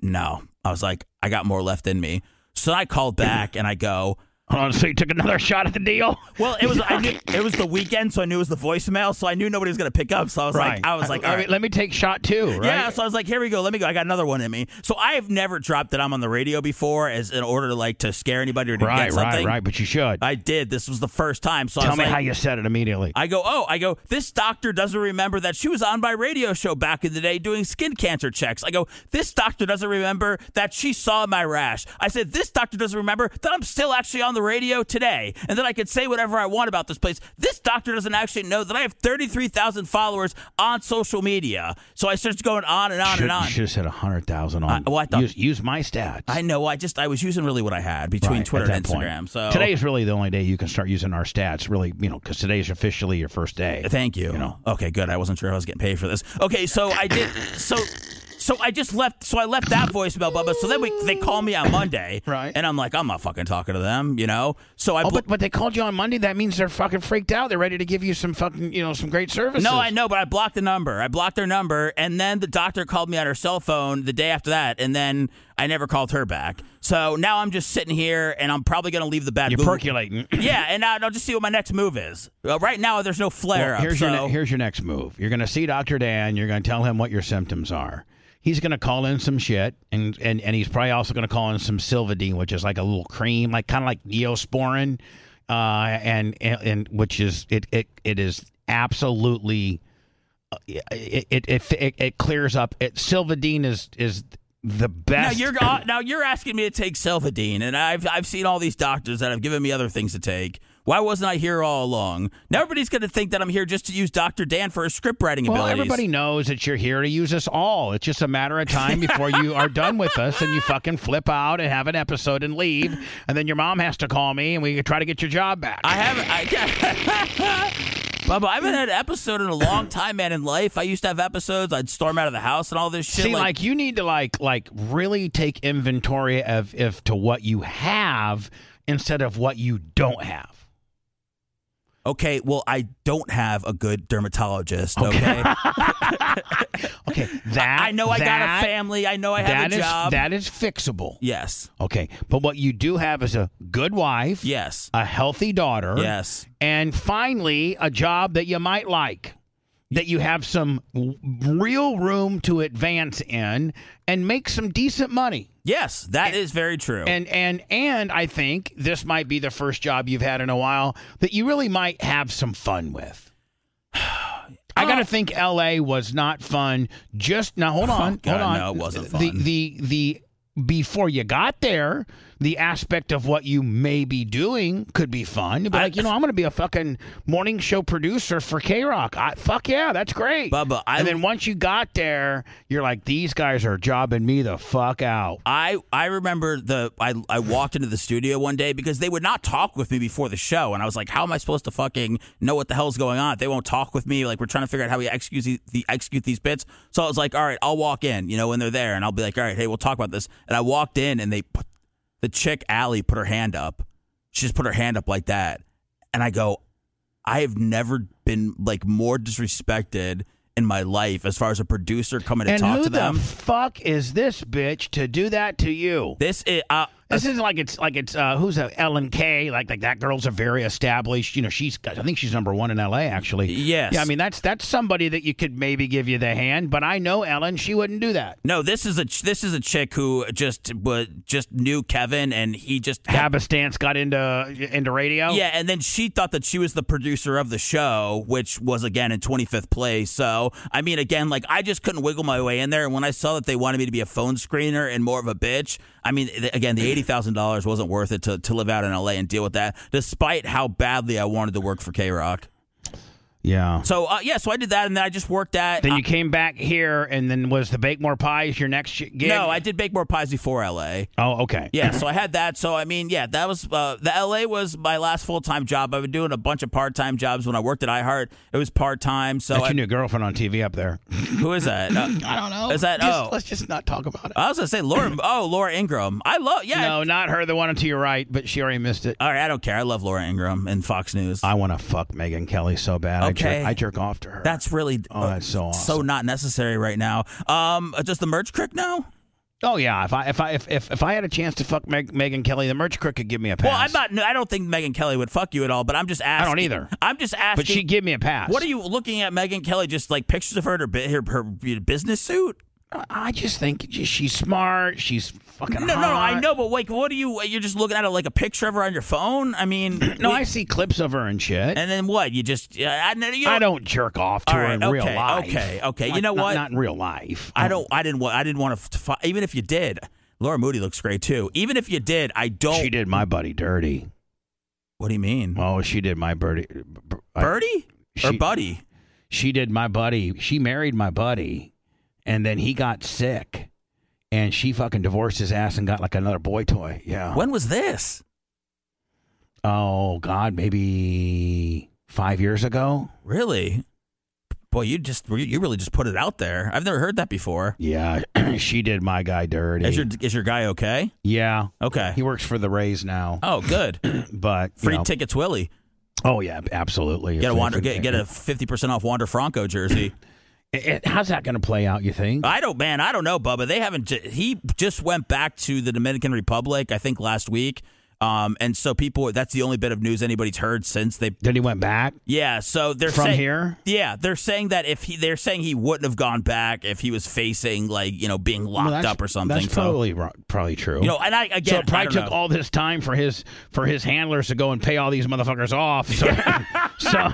no. I was like, I got more left in me. So I called back and I go, hold on, so you took another shot at the deal? Well, it was the weekend, so I knew it was the voicemail, so I knew nobody was going to pick up. So I was all right, let me take shot 2, right? Yeah, so I was like, here we go, let me go. I got another one in me. So I have never dropped that I'm on the radio before as in order to to scare anybody or to get something. Right, but you should. I did. This was the first time. So Tell me how you said it immediately. I go, this doctor doesn't remember that she was on my radio show back in the day doing skin cancer checks. I go, this doctor doesn't remember that she saw my rash. I said, this doctor doesn't remember that I'm still actually on the the radio today and that I could say whatever I want about this place. This doctor doesn't actually know that I have 33,000 followers on social media. So I started going on and on and on. You should have said 100,000 on. Well, I thought, use my stats. I know. I was using really what I had between Twitter and Instagram. Point. So today is really the only day you can start using our stats, really, you know, because today is officially your first day. Thank you. You know. Okay, good. I wasn't sure if I was getting paid for this. Okay, so I did. So I left that voicemail, Bubba. So then they call me on Monday. Right. And I'm like, I'm not fucking talking to them, you know? So I but they called you on Monday. That means they're fucking freaked out. They're ready to give you some fucking, you know, some great services. No, I know, but I blocked the number. I blocked their number. And then the doctor called me on her cell phone the day after that. And then I never called her back. So now I'm just sitting here, and I'm probably going to leave the bad mood. You're percolating. Yeah, and I'll just see what my next move is. Right now, there's no flare-up. Well, here's your next move. You're going to see Dr. Dan. You're going to tell him what your symptoms are. He's going to call in some shit, and he's probably also going to call in some Silvadene, which is like a little cream, like kind of like Neosporin, and which is it is absolutely it clears up. Silvadene is the best. Now you're asking me to take Silvadene, and I've seen all these doctors that have given me other things to take. Why wasn't I here all along? Now everybody's going to think that I'm here just to use Dr. Dan for his script writing abilities. Well, everybody knows that you're here to use us all. It's just a matter of time before you are done with us and you fucking flip out and have an episode and leave. And then your mom has to call me and we try to get your job back. Bubba, I haven't had an episode in a long time, man, in life. I used to have episodes. I'd storm out of the house and all this shit. See, like you need to like really take inventory of to what you have instead of what you don't have. Okay, well, I don't have a good dermatologist, okay? Okay, I know I got a family. I know I have a job. That is fixable. Yes. Okay, but what you do have is a good wife. Yes. A healthy daughter. Yes. And finally, a job that you might like, that you have some real room to advance in and make some decent money. Yes, that is very true. And I think this might be the first job you've had in a while that you really might have some fun with. I got to think L.A. was not fun. Just now, hold on. No, it wasn't fun. The before you got there, the aspect of what you may be doing could be fun. But like, you know, I'm going to be a fucking morning show producer for K-Rock. Fuck yeah, that's great. Bubba, and then once you got there, you're like, these guys are jobbing me the fuck out. I remember I walked into the studio one day because they would not talk with me before the show. And I was like, how am I supposed to fucking know what the hell's going on? They won't talk with me. Like, we're trying to figure out how we execute these bits. So I was like, all right, I'll walk in, you know, when they're there. And I'll be like, all right, hey, we'll talk about this. And I walked in and the chick, Allie, put her hand up. She just put her hand up like that. And I go, I have never been, like, more disrespected in my life as far as a producer coming to talk to them. And who the fuck is this bitch to do that to you? This isn't like it's who's that, Ellen K, like that girl's a very established, you know, I think she's number one in LA actually. Yes. Yeah, I mean that's somebody that you could maybe give you the hand, but I know Ellen, she wouldn't do that. No, this is a chick who just knew Kevin and he just happenstance got into radio. Yeah, and then she thought that she was the producer of the show, which was again in 25th place. So, I mean again, like I just couldn't wiggle my way in there, and when I saw that they wanted me to be a phone screener and more of a bitch, I mean, again, the $80,000 wasn't worth it to live out in LA and deal with that, despite how badly I wanted to work for K-Rock. Yeah. So, so I did that, and then I just worked at... Then you came back here, and then was the Bake More Pies your next gig? No, I did Bake More Pies before LA. Oh, okay. Yeah, so I had that. So, I mean, yeah, that was... the LA was my last full-time job. I've been doing a bunch of part-time jobs. When I worked at iHeart, it was part-time, so... That's your new girlfriend on TV up there. Who is that? I don't know. Is that... Let's just not talk about it. I was going to say, Laura... Laura Ingraham. I love... Yeah. No, not her, the one to your right, but she already missed it. All right, I don't care. I love Laura Ingraham and Fox News. I want to fuck Megyn Kelly so bad. Okay. I jerk off to her. That's really that's so awesome. So not necessary right now. Does the merch crick know? Oh yeah, if I had a chance to fuck Megyn Kelly, the merch crick could give me a pass. Well, I don't think Megyn Kelly would fuck you at all, but I'm just asking. I don't either. I'm just asking. But she'd give me a pass. What are you looking at Megyn Kelly, just like pictures of her in her business suit? I just think she's smart. She's fucking hot. No, I know, but like, what do you? You're just looking at it like a picture of her on your phone. I mean, no, I see clips of her and shit. And then what? You just I don't jerk off to her in real life. Okay. Like, you know what? Not in real life. I didn't want to. Even if you did, Laura Moody looks great too. Even if you did, I don't. She did my buddy dirty. What do you mean? Oh, she did my birdie. Birdie? Or buddy? She did my buddy. She married my buddy, and then he got sick, and she fucking divorced his ass and got like another boy toy. Yeah. When was this? Oh, God, maybe 5 years ago. Really? Boy, you really just put it out there. I've never heard that before. Yeah, she did my guy dirty. Is your guy okay? Yeah. Okay. He works for the Rays now. Oh, good. But free tickets, Willie. Oh yeah, absolutely. Get a 50% off Wander Franco jersey. How's that going to play out, you think? I don't know, Bubba. They haven't. He just went back to the Dominican Republic, I think, last week. And so that's the only bit of news anybody's heard since then he went back. Yeah, so they're from here. Yeah, they're saying that they're saying he wouldn't have gone back if he was facing being locked up or something. That's probably true. So it probably took all this time for his handlers to go and pay all these motherfuckers off. So, so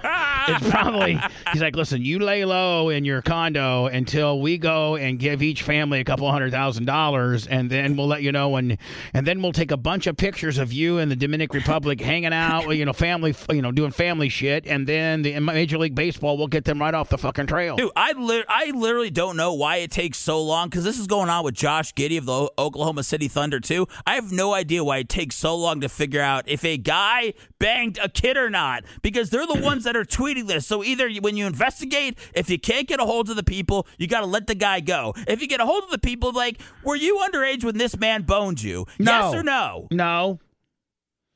it's probably he's like, listen, you lay low in your condo until we go and give each family a couple $100,000, and then we'll let you know and then we'll take a bunch of pictures of you in the Dominican Republic hanging out, family, doing family shit, and then the Major League Baseball will get them right off the fucking trail. Dude, I literally don't know why it takes so long, because this is going on with Josh Giddey of the Oklahoma City Thunder, too. I have no idea why it takes so long to figure out if a guy banged a kid or not, because they're the ones that are tweeting this. So either when you investigate, if you can't get a hold of the people, you got to let the guy go. If you get a hold of the people, were you underage when this man boned you? No. Yes or no? No.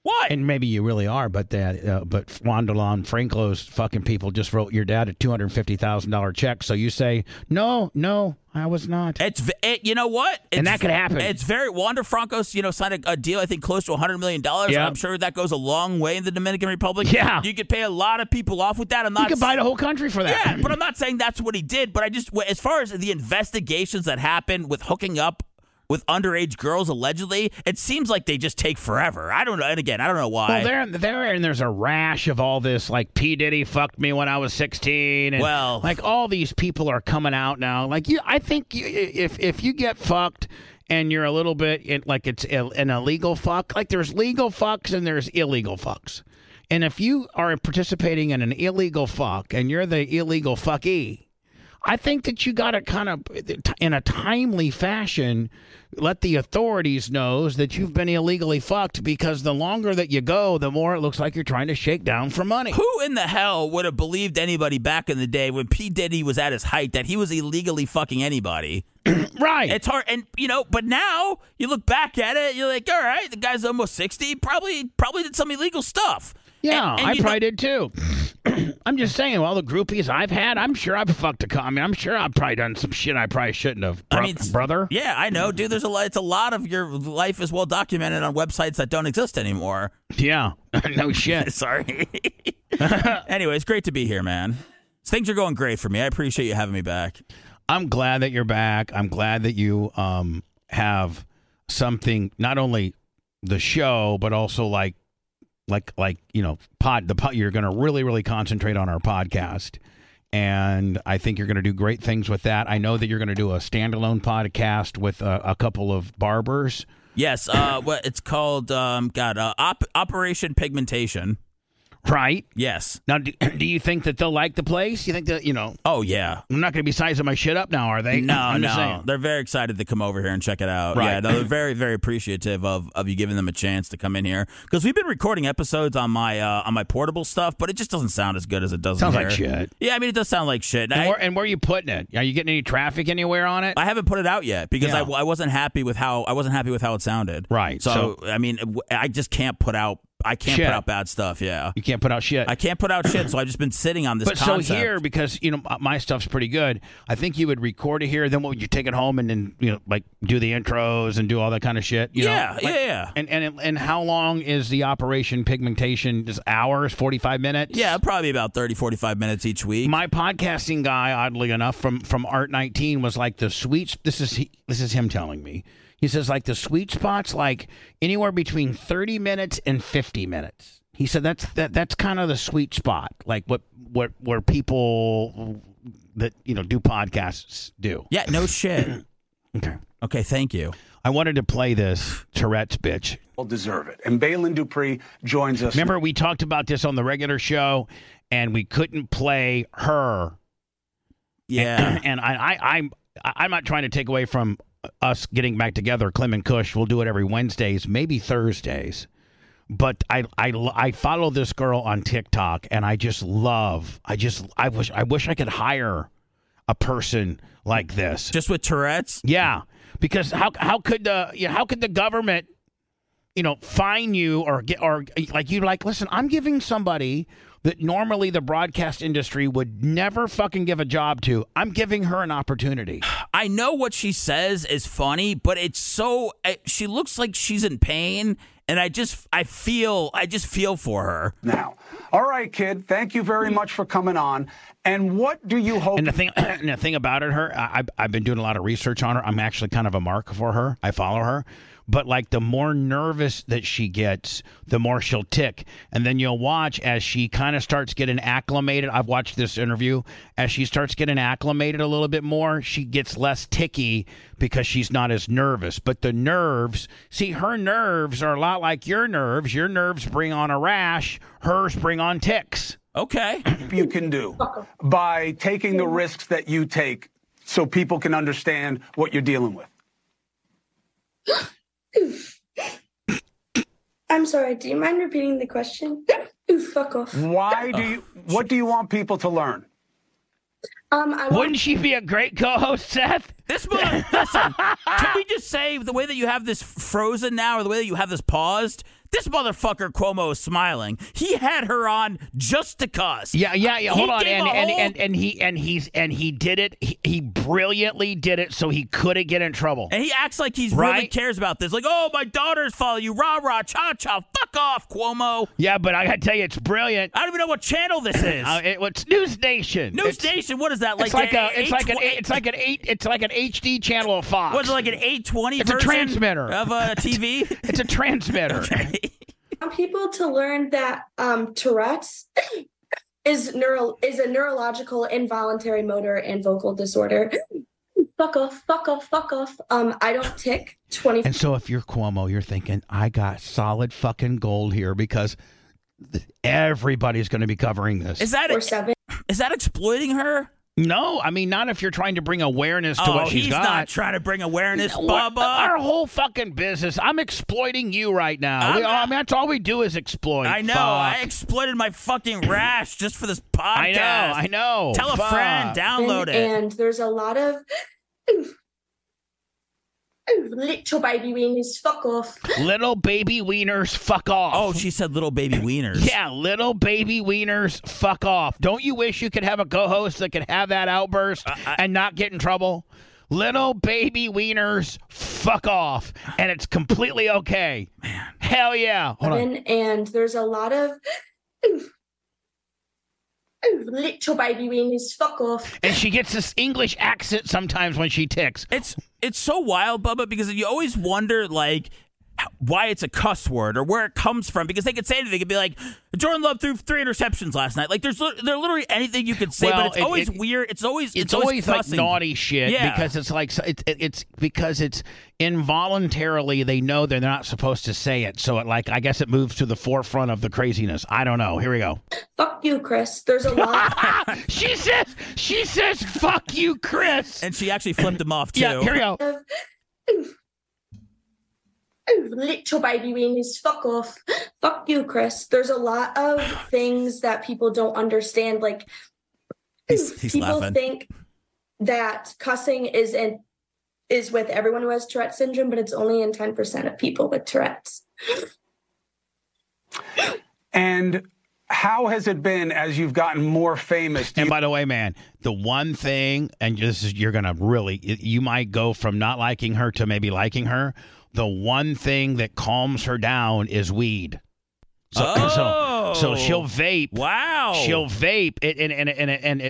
What? And maybe you really are, but but Wandelon Franco's fucking people just wrote your dad a $250,000 check. So you say, no, I was not. You know what? And that could happen. It's very Wander Franco's. Signed a deal I think close to $100 million. Yep. I'm sure that goes a long way in the Dominican Republic. Yeah, you could pay a lot of people off with that. You could buy the whole country for that. Yeah, but I'm not saying that's what he did. But I just, as far as the investigations that happened with hooking up with underage girls, allegedly, it seems like they just take forever. I don't know. And again, I don't know why. Well, there's a rash of all this, P. Diddy fucked me when I was 16. And, all these people are coming out now. If you get fucked and you're a little bit, it's an illegal fuck, there's legal fucks and there's illegal fucks. And if you are participating in an illegal fuck and you're the illegal fuckee, I think that you got to kind of, in a timely fashion, let the authorities know that you've been illegally fucked, because the longer that you go, the more it looks like you're trying to shake down for money. Who in the hell would have believed anybody back in the day when P. Diddy was at his height that he was illegally fucking anybody? Right. It's hard. And, but now you look back at it, you're like, all right, the guy's almost 60, probably did some illegal stuff. Yeah, and I probably did too. I'm just saying, all the groupies I've had, I'm sure I've fucked a commie. I'm sure I've probably done some shit I probably shouldn't have. Brother? Yeah, I know, dude. There's it's a lot of your life is well documented on websites that don't exist anymore. Yeah, no shit. Sorry. Anyway, it's great to be here, man. Things are going great for me. I appreciate you having me back. I'm glad that you're back. I'm glad that you have something, not only the show, but also you're going to really, really concentrate on our podcast. And I think you're going to do great things with that. I know that you're going to do a standalone podcast with a couple of barbers. Yes. It's called, Operation Pigmentation. Right. Yes. Now, do you think that they'll like the place? You think that, Oh, yeah. I'm not going to be sizing my shit up now, are they? No, no. They're very excited to come over here and check it out. Right. Yeah, they're very, very appreciative of you giving them a chance to come in here. Because we've been recording episodes on my portable stuff, but it just doesn't sound as good as it does here. Sounds like shit. Yeah, I mean, it does sound like shit. And where are you putting it? Are you getting any traffic anywhere on it? I haven't put it out yet because I wasn't happy with how it sounded. Right. So I mean, I just can't put out. I can't put out bad stuff, yeah. You can't put out shit. I can't put out shit, so I've just been sitting on this concept. But so here, because, my stuff's pretty good, I think you would record it here, then what would you take it home and then, do the intros and do all that kind of shit? Yeah. And how long is the Operation Pigmentation? Just hours, 45 minutes? Yeah, probably about 30, 45 minutes each week. My podcasting guy, oddly enough, from Art 19 was like the sweet... This is him telling me. He says, the sweet spot's, anywhere between 30 minutes and 50 minutes. He said that's kind of the sweet spot, where people that, do podcasts do. Yeah, no shit. Okay. Okay, thank you. I wanted to play this Tourette's bitch. I'll deserve it. And Balen Dupree joins us. Remember, we talked about this on the regular show, and we couldn't play her. Yeah. And I'm not trying to take away from us getting back together, Clem and Kush. We'll do it every Wednesdays, maybe Thursdays. But I follow this girl on TikTok, and I just love. I wish I could hire a person like this, just with Tourette's. Yeah, because how could the government, fine you or listen, I'm giving somebody that normally the broadcast industry would never fucking give a job to. I'm giving her an opportunity. I know what she says is funny, but it's so she looks like she's in pain. And I just feel for her. Now, all right, kid. Thank you very much for coming on. And what do you hope? And the thing about it, her, I've been doing a lot of research on her. I'm actually kind of a mark for her. I follow her, but like the more nervous that she gets, the more she'll tick. And then you'll watch as she kind of starts getting acclimated. I've watched this interview as she starts getting acclimated a little bit more. She gets less ticky because she's not as nervous. But the nerves, see, her nerves are a lot like your nerves. Your nerves bring on a rash. Hers bring on ticks. Okay. You can do by taking the risks that you take so people can understand what you're dealing with. I'm sorry. Do you mind repeating the question? Fuck off. Why do you? What do you want people to learn? Wouldn't she be a great co-host, Seth? This mother. Listen, can we just say the way that you have this frozen now, or the way that you have this paused? This motherfucker Cuomo is smiling. He had her on just to cuss. Yeah. Hold on, and he did it. He brilliantly did it, so he couldn't get in trouble. And he acts like he really cares about this. Like, oh, my daughters follow you. Rah rah, cha cha. Fuck off, Cuomo. Yeah, but I gotta tell you, it's brilliant. I don't even know what channel this is. It's News Nation. News Nation. What is that? Like it's like an HD channel of Fox. What is it, like an 820? It's a transmitter of a TV. It's a transmitter. Okay. I want people to learn that Tourette's is a neurological, involuntary motor and vocal disorder. Fuck off, fuck off, fuck off. I don't tick. And so if you're Cuomo, you're thinking, I got solid fucking gold here because everybody's going to be covering this. Is that exploiting her? No, I mean, not if you're trying to bring awareness to what she's got. He's not trying to bring awareness, Bubba. Our whole fucking business. I'm exploiting you right now. That's all we do is exploit. I know. Fuck. I exploited my fucking rash just for this podcast. I know. Tell a friend. Download it. And there's a lot of... little baby wieners, fuck off. Little baby wieners, fuck off. Oh, she said little baby wieners. Yeah, little baby wieners, fuck off. Don't you wish you could have a co-host that could have that outburst and not get in trouble? Little baby wieners, fuck off. And it's completely okay. Man. Hell yeah. Hold on. And there's a lot of... little baby wieners, fuck off. And she gets this English accent sometimes when she ticks. It's so wild, Bubba, because you always wonder, like, why it's a cuss word or where it comes from. Because they could say anything. It could be like, Jordan Love threw 3 interceptions last night. Like, there's literally anything you could say, but it's always weird. It's always like naughty shit because it's like because it's involuntarily they know they're not supposed to say it. So I guess it moves to the forefront of the craziness. I don't know. Here we go. Fuck you, Chris. There's a lot. She says, fuck you, Chris. And she actually flipped him off too. Yeah, here we go. Little baby weenies, fuck off. Fuck you, Chris. There's a lot of things that people don't understand. Like, he's people laughing. Think that cussing is with everyone who has Tourette's syndrome, but it's only in 10% of people with Tourette's. And how has it been as you've gotten more famous? And by the way, man, the one thing, and this is, you're going to really, you might go from not liking her to maybe liking her. The one thing that calms her down is weed. So she'll vape. Wow. She'll vape.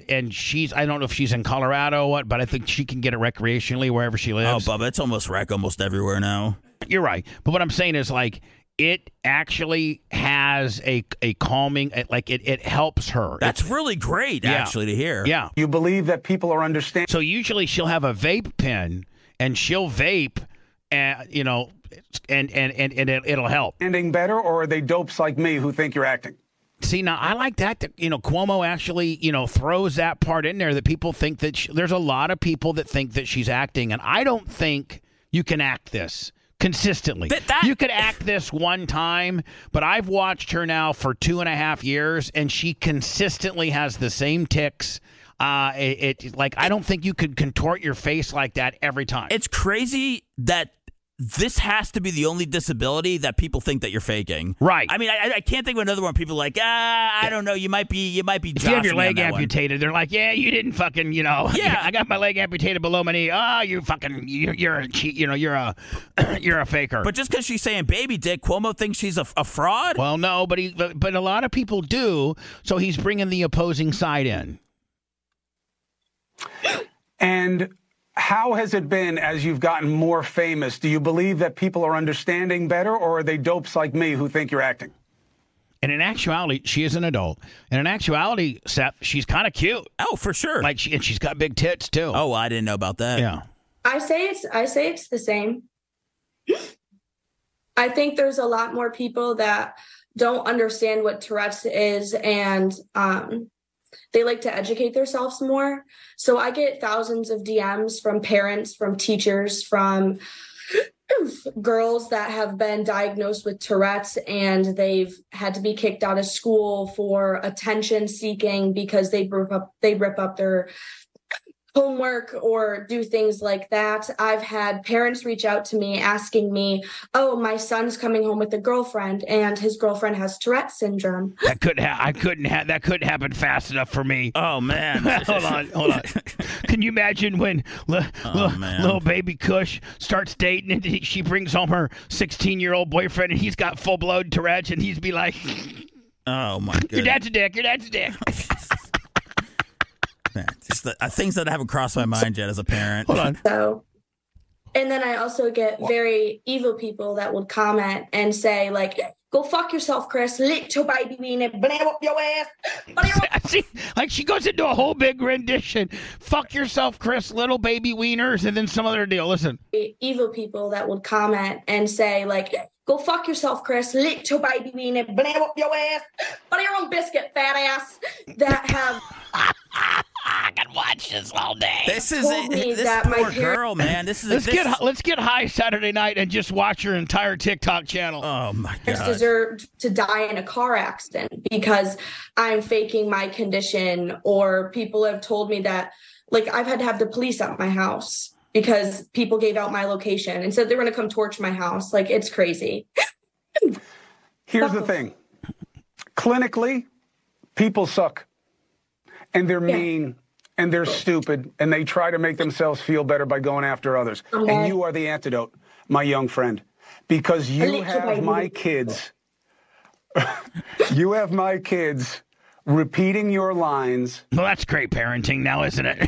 And she's, I don't know if she's in Colorado or what, but I think she can get it recreationally wherever she lives. Oh, Bubba, it's almost rec almost everywhere now. You're right. But what I'm saying is, like, it actually has a calming, like, it helps her. That's really great, actually, to hear. Yeah. You believe that people are understanding. So usually she'll have a vape pen. and she'll vape, and you know, and it'll help. Ending better, or are they dopes like me who think you're acting? See, now, I like that, you know, Cuomo actually, you know, throws that part in there that people think that there's a lot of people that think that she's acting. And I don't think you can act this consistently. You could act this one time, but I've watched her now for 2.5 years, and she consistently has the same tics. Like, I don't think you could contort your face like that every time. It's crazy that this has to be the only disability that people think that you're faking. Right. I mean, I can't think of another one. People are like, I don't know. You might be. If you have your leg amputated, they're like, yeah, you didn't fucking, you know. Yeah. I got my leg amputated below my knee. Oh, you fucking, you're a faker. But just because she's saying baby dick, Cuomo thinks she's a fraud? Well, no, but a lot of people do. So he's bringing the opposing side in. And how has it been as you've gotten more famous? Do you believe that people are understanding better, or are they dopes like me who think you're acting? And in actuality, she is an adult. And in actuality, Seth, she's kind of cute. Oh, for sure. Like, and she's got big tits too. Oh, I didn't know about that. Yeah. I say it's the same. I think there's a lot more people that don't understand what Tourette's is, and they like to educate themselves more. So I get thousands of DMs from parents, from teachers, from girls that have been diagnosed with Tourette's, and they've had to be kicked out of school for attention seeking because they rip up their homework or do things like that. I've had parents reach out to me asking me, oh, my son's coming home with a girlfriend and his girlfriend has Tourette's syndrome. That couldn't happen fast enough for me. Oh, man. Hold on. Can you imagine when little baby Kush starts dating and she brings home her 16-year-old boyfriend and he's got full-blown Tourette's, and he's be like, oh, my God. Your dad's a dick. Your dad's a dick. Just things that haven't crossed my mind yet as a parent. Hold on. So, and then I also get very evil people that would comment and say, like, go fuck yourself, Chris. Lick your baby wiener, blab up your ass. See, like, she goes into a whole big rendition. Fuck yourself, Chris, little baby wieners, and then some other deal. Listen. Evil people that would comment and say, like, go fuck yourself, Chris. Lick your baby wiener, blab up your ass. Butter your own biscuit, fat ass. That have... I can watch this all day. This is this poor girl, man. Let's get high Saturday night and just watch her entire TikTok channel. Oh my God! Deserved to die in a car accident because I'm faking my condition, or people have told me that, like, I've had to have the police at my house because people gave out my location and said they were going to come torch my house. Like, it's crazy. Here's the thing: clinically, people suck. And they're mean, and they're stupid, and they try to make themselves feel better by going after others. Okay. And you are the antidote, my young friend, because you have my kids. You have my kids repeating your lines. Well, that's great parenting now, isn't it?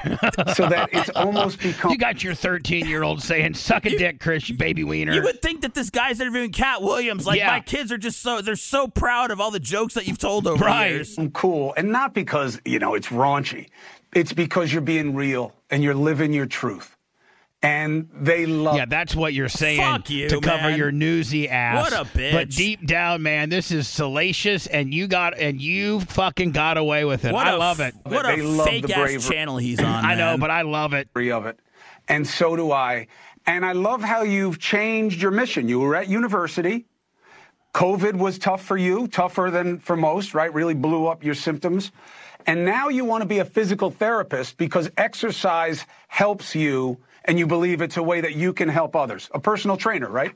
So that it's almost become... You got your 13-year-old saying, suck a dick, Chris, you baby wiener. You would think that this guy's interviewing Cat Williams. Like, my kids are just they're so proud of all the jokes that you've told over the years. I'm cool. And not because, you know, it's raunchy. It's because you're being real and you're living your truth. And they love. Yeah, that's what you're saying. Fuck you, to cover your newsy ass. What a bitch! But deep down, man, this is salacious, and you fucking got away with it. I love it. What they a fake ass channel he's on. I know, but I love it. Of it, and so do I. And I love how you've changed your mission. You were at university. COVID was tough for you, tougher than for most, right? Really blew up your symptoms, and now you want to be a physical therapist because exercise helps you. And you believe it's a way that you can help others. A personal trainer, right?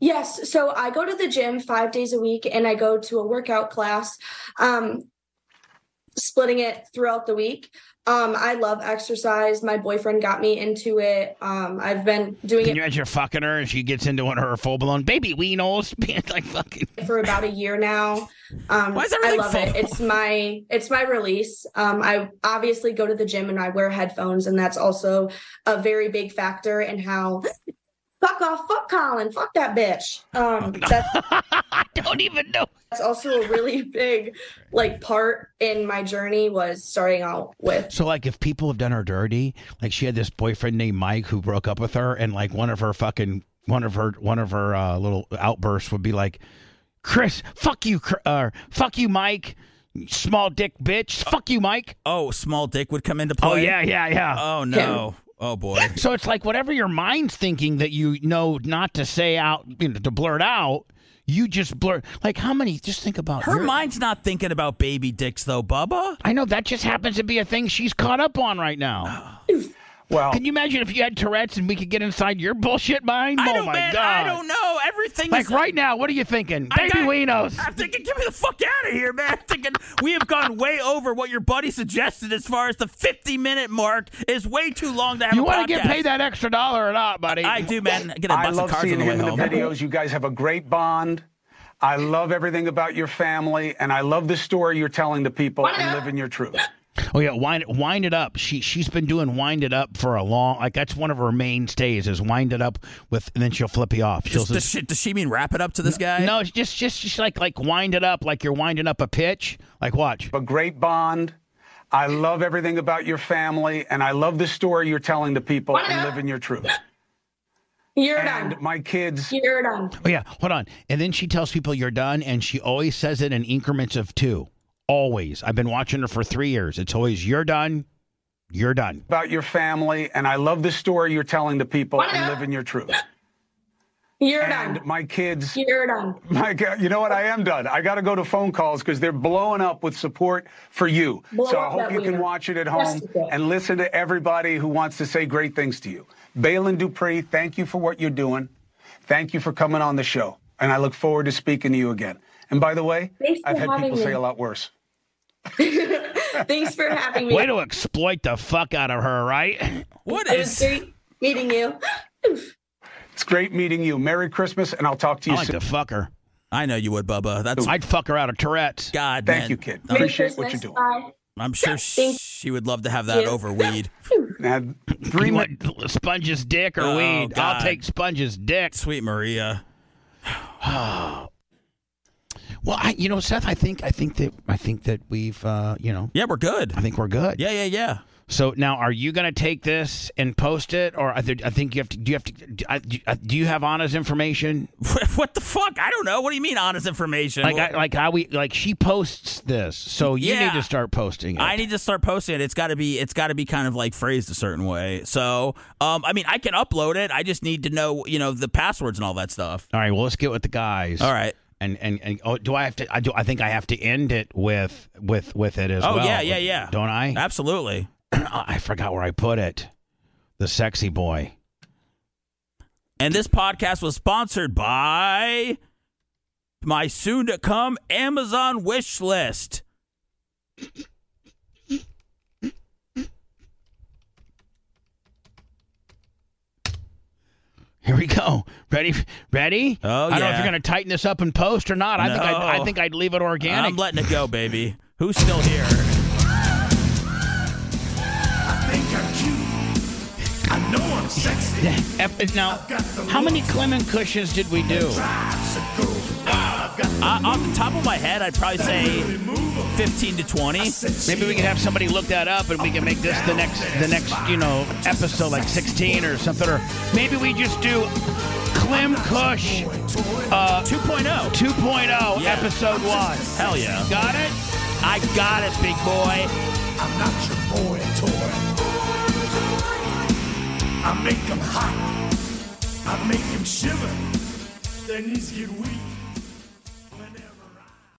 Yes. So I go to the gym 5 days a week, and I go to a workout class, splitting it throughout the week. I love exercise. My boyfriend got me into it. I've been doing it. Can you imagine fucking her and she gets into one of her full-blown baby weenos? Like, fucking. For about a year now. Why is everything I love it. It's my release. I obviously go to the gym and I wear headphones, and that's also a very big factor in how fuck off, fuck Colin, fuck that bitch. That's, I don't even know. That's also a really big like part in my journey was starting out with. So like if people have done her dirty, like she had this boyfriend named Mike who broke up with her, and like one of her little outbursts would be like, Chris, fuck you, fuck you, Mike. Small dick bitch. Fuck you, Mike. Oh, small dick would come into play? Oh, yeah. Oh, no. Oh, boy. So it's like whatever your mind's thinking that you know not to say out, you know, to blurt out, you just blurt. Like how many, just think about her. Her mind's not thinking about baby dicks, though, Bubba. I know. That just happens to be a thing she's caught up on right now. Well, can you imagine if you had Tourette's and we could get inside your bullshit mind? Oh, my God. I don't know. Everything like is... Like right now, what are you thinking? Baby weenos. I'm thinking, get me the fuck out of here, man. I'm thinking we have gone way over what your buddy suggested as far as the 50-minute mark is way too long to have you a podcast. You want to get paid that extra $1 or not, buddy? I do, man. I love seeing you in the videos. You guys have a great bond. I love everything about your family, and I love the story you're telling the people and living your truth. Oh, yeah, wind it up. She's been doing wind it up for a long, like that's one of her mainstays is wind it up with, and then she'll flip you off. Does she mean wrap it up to this guy? No, it's just like wind it up, like you're winding up a pitch. Like watch. A great bond. I love everything about your family, and I love the story you're telling the people and living your truth. You're done. Oh, yeah, hold on. And then she tells people you're done, and she always says it in increments of 2. Always. I've been watching her for 3 years. It's always, you're done. You're done. About your family, and I love the story you're telling the people and living your truth. You're done. My kids. You're done. My God, you know what? I am done. I got to go to phone calls because they're blowing up with support for you. So I hope you can watch it at home and listen to everybody who wants to say great things to you. Balin Dupree, thank you for what you're doing. Thank you for coming on the show, and I look forward to speaking to you again. And by the way, I've had people say a lot worse. Thanks for having me. Way to exploit the fuck out of her, right? It was great meeting you. It's great meeting you. Merry Christmas, and I'll talk to you soon. I'd like to fuck her. I know you would, Bubba. I'd fuck her out of Tourette's. God, man. Thank you, kid. Merry Appreciate Christmas. What you're doing. Bye. I'm sure she would love to have that over weed. You want Sponge's dick or weed? God. I'll take Sponge's dick. Sweet Maria. Well, Seth, I think that we've, yeah, we're good. I think we're good. Yeah. So now, are you going to take this and post it, or I think you have to? Do you have Anna's information? What the fuck? I don't know. What do you mean Anna's information? Like she posts this, so you need to start posting it. I need to start posting it. It's got to be kind of like phrased a certain way. So, I can upload it. I just need to know, the passwords and all that stuff. All right. Well, let's get with the guys. All right. And do I have to? I think I have to end it with it as well. Oh yeah. Don't I? Absolutely. I forgot where I put it. The Sexy Boy. And this podcast was sponsored by my soon-to-come Amazon wish list. Here we go. Ready? Oh, yeah. I don't know if you're going to tighten this up and post or not. I think I'd leave it organic. I'm letting it go, baby. Who's still here? I think I'm cute. I know I'm sexy. Now, how many Clement cushions did we do? Off the top of my head, I'd probably say 15 to 20. Maybe we could have somebody look that up, and we can make this the next episode, like 16 or something. Or maybe we just do Clem Cush 2.0 episode 1. Hell yeah! Got it? I got it, big boy. I'm not your boy toy. I make them hot. I make them shiver. Their knees get weak.